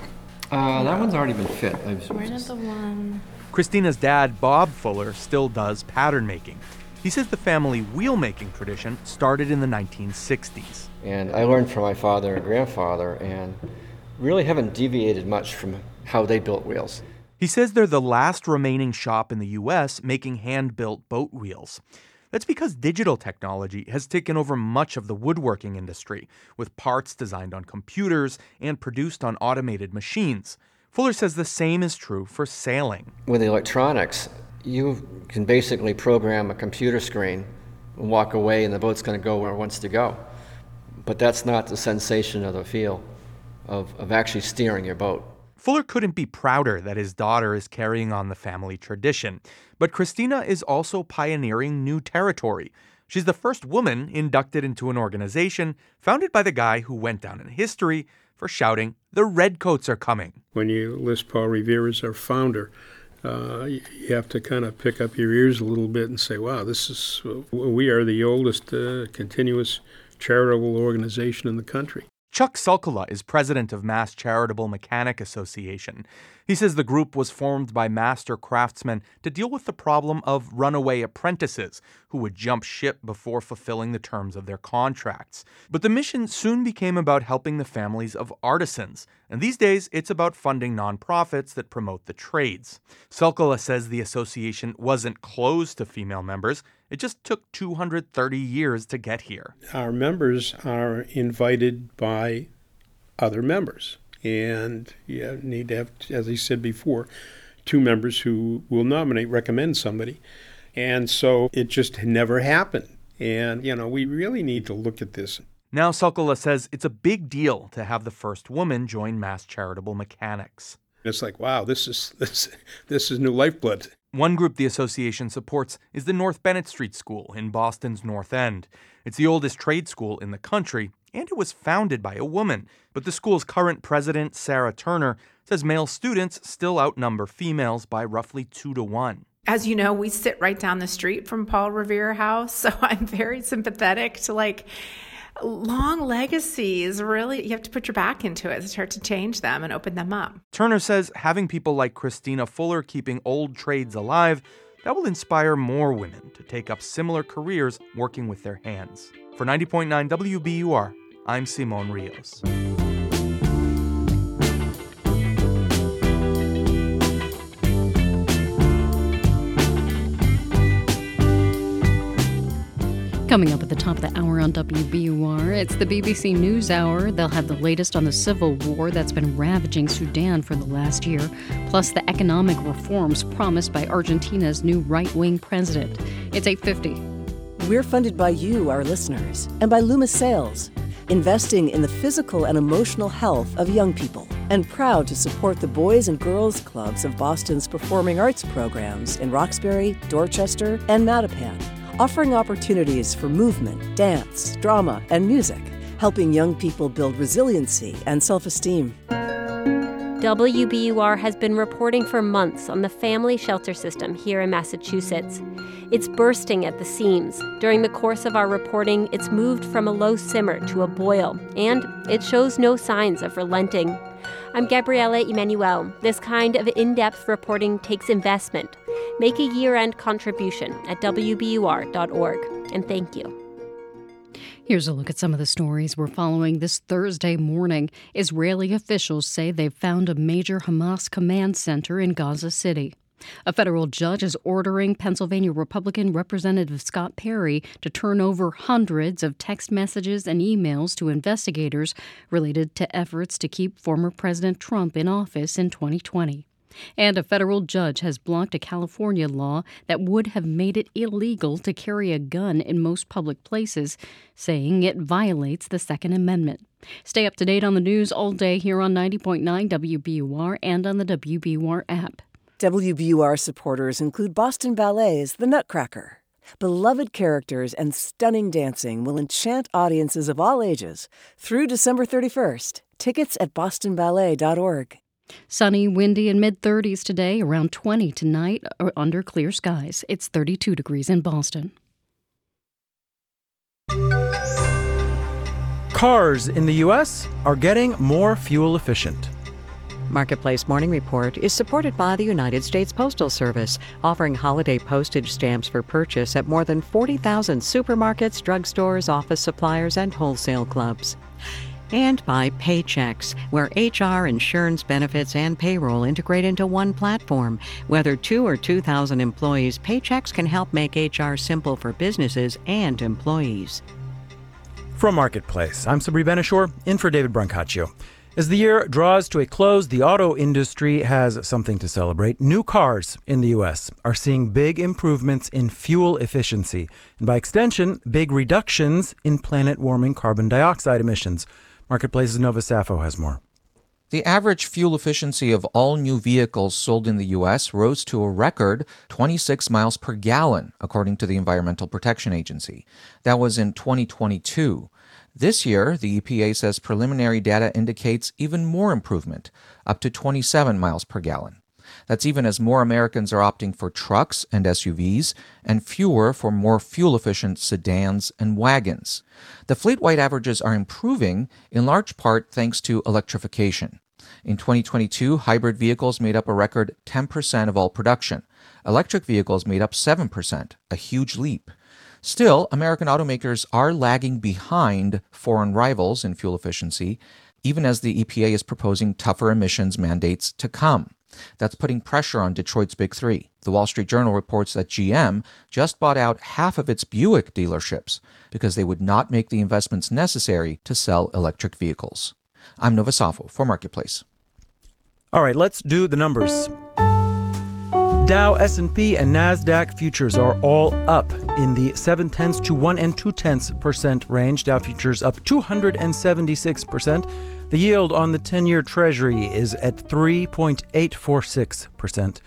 That one's already been fit. Where did the one? Christina's dad, Bob Fuller, still does pattern making. He says the family wheel-making tradition started in the 1960s. And I learned from my father and grandfather and really haven't deviated much from how they built wheels. He says they're the last remaining shop in the U.S. making hand-built boat wheels. That's because digital technology has taken over much of the woodworking industry, with parts designed on computers and produced on automated machines. Fuller says the same is true for sailing. With electronics, you can basically program a computer screen and walk away, and the boat's going to go where it wants to go. But that's not the sensation or the feel of actually steering your boat. Fuller couldn't be prouder that his daughter is carrying on the family tradition. But Christina is also pioneering new territory. She's the first woman inducted into an organization founded by the guy who went down in history for shouting, "The Redcoats are coming." When you list Paul Revere as our founder, you have to kind of pick up your ears a little bit and say, wow, we are the oldest continuous charitable organization in the country. Chuck Sokala is president of Mass Charitable Mechanic Association. He says the group was formed by master craftsmen to deal with the problem of runaway apprentices who would jump ship before fulfilling the terms of their contracts. But the mission soon became about helping the families of artisans, and these days it's about funding nonprofits that promote the trades. Sokala says the association wasn't closed to female members. It just took 230 years to get here. Our members are invited by other members. And you need to have, as I said before, two members who will nominate, recommend somebody. And so it just never happened. And, we really need to look at this. Now Sokala says it's a big deal to have the first woman join Mass Charitable Mechanics. It's like, wow, this is new lifeblood. One group the association supports is the North Bennett Street School in Boston's North End. It's the oldest trade school in the country, and it was founded by a woman. But the school's current president, Sarah Turner, says male students still outnumber females by roughly 2-to-1. As you know, we sit right down the street from Paul Revere House, so I'm very sympathetic to, long legacies. Really, you have to put your back into it to start to change them and open them up. Turner says having people like Christina Fuller keeping old trades alive, that will inspire more women to take up similar careers working with their hands. For 90.9 WBUR, I'm Simon Rios. Coming up at the top of the hour on WBUR, it's the BBC NewsHour. They'll have the latest on the civil war that's been ravaging Sudan for the last year, plus the economic reforms promised by Argentina's new right-wing president. It's 8:50. We're funded by you, our listeners, and by Loomis Sales, investing in the physical and emotional health of young people, and proud to support the Boys and Girls Clubs of Boston's performing arts programs in Roxbury, Dorchester, and Mattapan, offering opportunities for movement, dance, drama, and music, helping young people build resiliency and self-esteem. WBUR has been reporting for months on the family shelter system here in Massachusetts. It's bursting at the seams. During the course of our reporting, it's moved from a low simmer to a boil, and it shows no signs of relenting. I'm Gabriela Emanuel. This kind of in-depth reporting takes investment. Make a year-end contribution at WBUR.org. And thank you. Here's a look at some of the stories we're following this Thursday morning. Israeli officials say they've found a major Hamas command center in Gaza City. A federal judge is ordering Pennsylvania Republican Representative Scott Perry to turn over hundreds of text messages and emails to investigators related to efforts to keep former President Trump in office in 2020. And a federal judge has blocked a California law that would have made it illegal to carry a gun in most public places, saying it violates the 2nd Amendment. Stay up to date on the news all day here on 90.9 WBUR and on the WBUR app. WBUR supporters include Boston Ballet's The Nutcracker. Beloved characters and stunning dancing will enchant audiences of all ages through December 31st. Tickets at bostonballet.org. Sunny, windy, and mid-30s today, around 20 tonight, or under clear skies. It's 32 degrees in Boston. Cars in the U.S. are getting more fuel efficient. Marketplace Morning Report is supported by the United States Postal Service, offering holiday postage stamps for purchase at more than 40,000 supermarkets, drugstores, office suppliers, and wholesale clubs. And by Paychex, where HR, insurance, benefits, and payroll integrate into one platform. Whether 2 or 2,000 employees, Paychex can help make HR simple for businesses and employees. From Marketplace, I'm Sabri Benishore, in for David Brancaccio. As the year draws to a close, the auto industry has something to celebrate. New cars in the U.S. are seeing big improvements in fuel efficiency, and by extension, big reductions in planet-warming carbon dioxide emissions. Marketplace's Nova Sappho has more. The average fuel efficiency of all new vehicles sold in the U.S. rose to a record 26 miles per gallon, according to the Environmental Protection Agency. That was in 2022. This year, the EPA says preliminary data indicates even more improvement, up to 27 miles per gallon. That's even as more Americans are opting for trucks and SUVs, and fewer for more fuel-efficient sedans and wagons. The fleet-wide averages are improving, in large part thanks to electrification. In 2022, hybrid vehicles made up a record 10% of all production. Electric vehicles made up 7%, a huge leap. Still, American automakers are lagging behind foreign rivals in fuel efficiency, even as the EPA is proposing tougher emissions mandates to come. That's putting pressure on Detroit's Big Three. The Wall Street Journal reports that GM just bought out half of its Buick dealerships because they would not make the investments necessary to sell electric vehicles. I'm Novosafo for Marketplace. All right, let's do the numbers. Dow, S&P, and NASDAQ futures are all up in the 0.7% to 1.2% range. Dow futures up 276%. The yield on the 10-year Treasury is at 3.846%.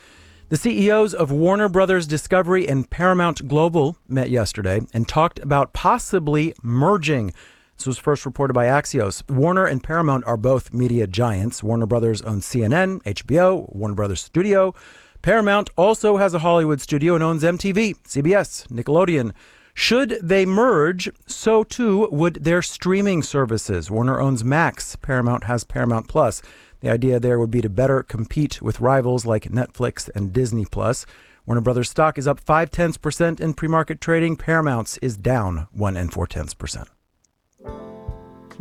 The CEOs of Warner Brothers Discovery and Paramount Global met yesterday and talked about possibly merging. This was first reported by Axios. Warner and Paramount are both media giants. Warner Brothers owns CNN, HBO, Warner Brothers Studio. Paramount also has a Hollywood studio and owns MTV, CBS, Nickelodeon. Should they merge, so too would their streaming services. Warner owns Max. Paramount has Paramount Plus. The idea there would be to better compete with rivals like Netflix and Disney Plus. Warner Brothers stock is up 0.5% in pre-market trading. Paramount's is down 1.4%.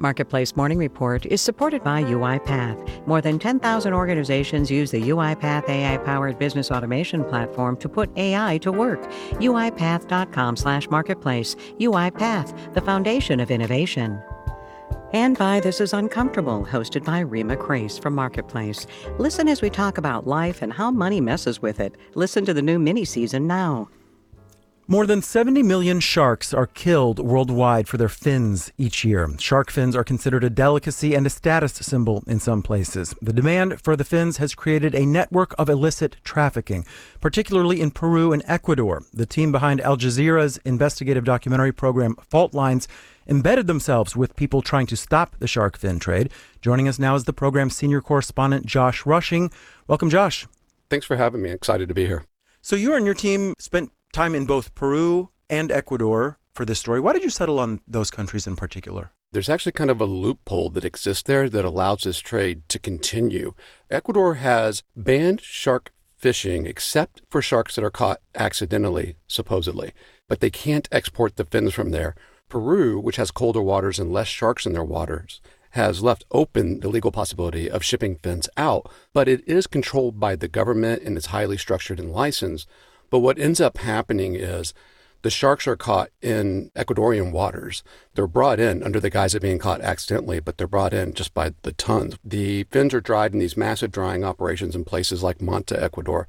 Marketplace Morning Report is supported by UiPath. More than 10,000 organizations use the UiPath AI-powered business automation platform to put AI to work. UiPath.com/marketplace. UiPath, the foundation of innovation. And by This Is Uncomfortable, hosted by Rima Krase from Marketplace. Listen as we talk about life and how money messes with it. Listen to the new mini-season now. More than 70 million sharks are killed worldwide for their fins each year. Shark fins are considered a delicacy and a status symbol in some places. The demand for the fins has created a network of illicit trafficking, particularly in Peru and Ecuador. The team behind Al Jazeera's investigative documentary program Fault Lines embedded themselves with people trying to stop the shark fin trade. Joining us now is the program's senior correspondent, Josh Rushing. Welcome, Josh. Thanks for having me. Excited to be here. So you and your team spent time in both Peru and Ecuador for this story. Why did you settle on those countries in particular? There's actually kind of a loophole that exists there that allows this trade to continue. Ecuador has banned shark fishing, except for sharks that are caught accidentally, supposedly, but they can't export the fins from there. Peru, which has colder waters and less sharks in their waters, has left open the legal possibility of shipping fins out, but it is controlled by the government and it's highly structured and licensed. But what ends up happening is the sharks are caught in Ecuadorian waters. They're brought in under the guise of being caught accidentally, but they're brought in just by the tons. The fins are dried in these massive drying operations in places like Manta, Ecuador,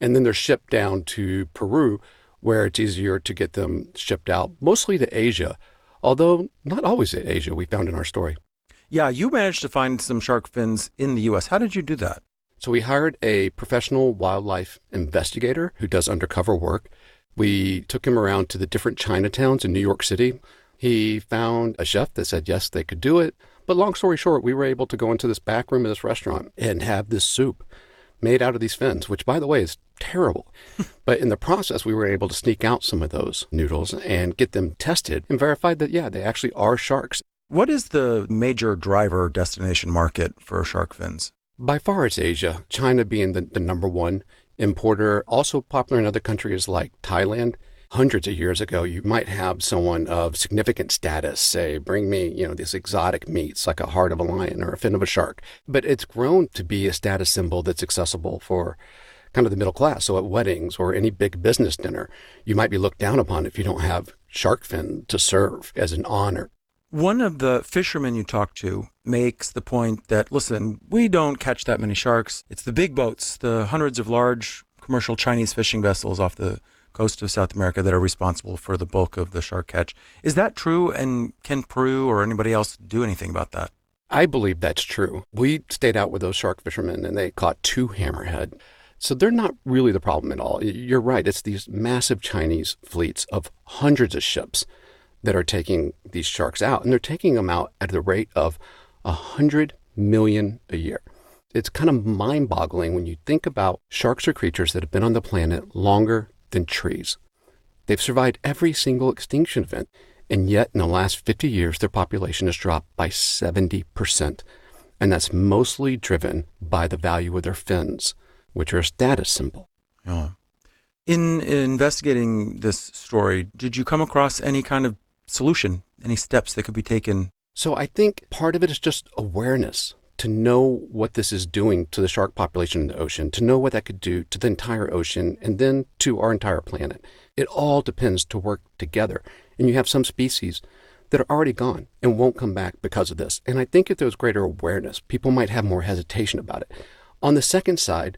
and then they're shipped down to Peru, where it's easier to get them shipped out, mostly to Asia, although not always to Asia, we found in our story. Yeah, you managed to find some shark fins in the U.S. How did you do that? So we hired a professional wildlife investigator who does undercover work. We took him around to the different Chinatowns in New York City. He found a chef that said, yes, they could do it. But long story short, we were able to go into this back room of this restaurant and have this soup made out of these fins, which, by the way, is terrible. But in the process, we were able to sneak out some of those noodles and get them tested and verified that, yeah, they actually are sharks. What is the major driver destination market for shark fins? By far, it's Asia, China being the number one importer. Also popular in other countries like Thailand. Hundreds of years ago, you might have someone of significant status say, bring me, these exotic meats like a heart of a lion or a fin of a shark. But it's grown to be a status symbol that's accessible for kind of the middle class. So at weddings or any big business dinner, you might be looked down upon if you don't have shark fin to serve as an honor. One of the fishermen you talk to makes the point that, listen, we don't catch that many sharks. It's the big boats, the hundreds of large commercial Chinese fishing vessels off the coast of South America that are responsible for the bulk of the shark catch. Is that true? And can Peru or anybody else do anything about that? I believe that's true. We stayed out with those shark fishermen and they caught two hammerhead. So they're not really the problem at all. You're right. It's these massive Chinese fleets of hundreds of ships that are taking these sharks out. And they're taking them out at the rate of 100 million a year. it's kind of mind-boggling when you think about sharks are creatures that have been on the planet longer than trees. They've survived every single extinction event, and yet in the last 50 years, their population has dropped by 70%. And that's mostly driven by the value of their fins, which are a status symbol. Yeah. In investigating this story, did you come across any kind of solution, any steps that could be taken? So I think part of it is just awareness, to know what this is doing to the shark population in the ocean, to know what that could do to the entire ocean, and then to our entire planet. It all depends to work together. And you have some species that are already gone and won't come back because of this. And I think if there was greater awareness, people might have more hesitation about it. On the second side,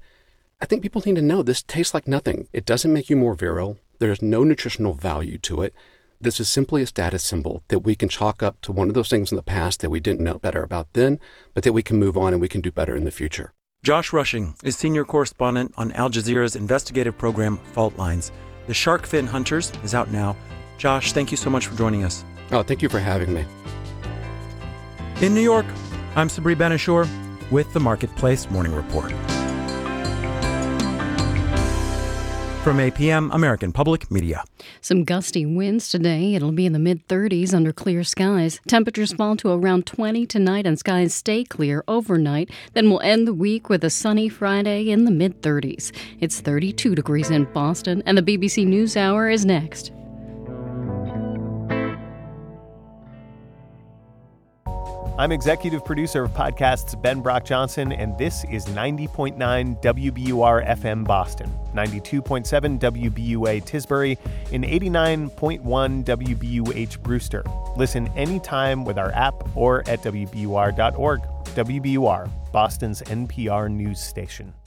I think people need to know this tastes like nothing. It doesn't make you more virile. There's no nutritional value to it. This is simply a status symbol that we can chalk up to one of those things in the past that we didn't know better about then, but that we can move on and we can do better in the future. Josh Rushing is senior correspondent on Al Jazeera's investigative program, Fault Lines. The Shark Fin Hunters is out now. Josh, thank you so much for joining us. Oh, thank you for having me. In New York, I'm Sabri Benashour with the Marketplace Morning Report. From APM, American Public Media. Some gusty winds today. It'll be in the mid-30s under clear skies. Temperatures fall to around 20 tonight and skies stay clear overnight. Then we'll end the week with a sunny Friday in the mid-30s. It's 32 degrees in Boston, and the BBC NewsHour is next. I'm executive producer of podcasts Ben Brock Johnson, and this is 90.9 WBUR-FM Boston, 92.7 WBUA-Tisbury, and 89.1 WBUH-Brewster. Listen anytime with our app or at WBUR.org. WBUR, Boston's NPR news station.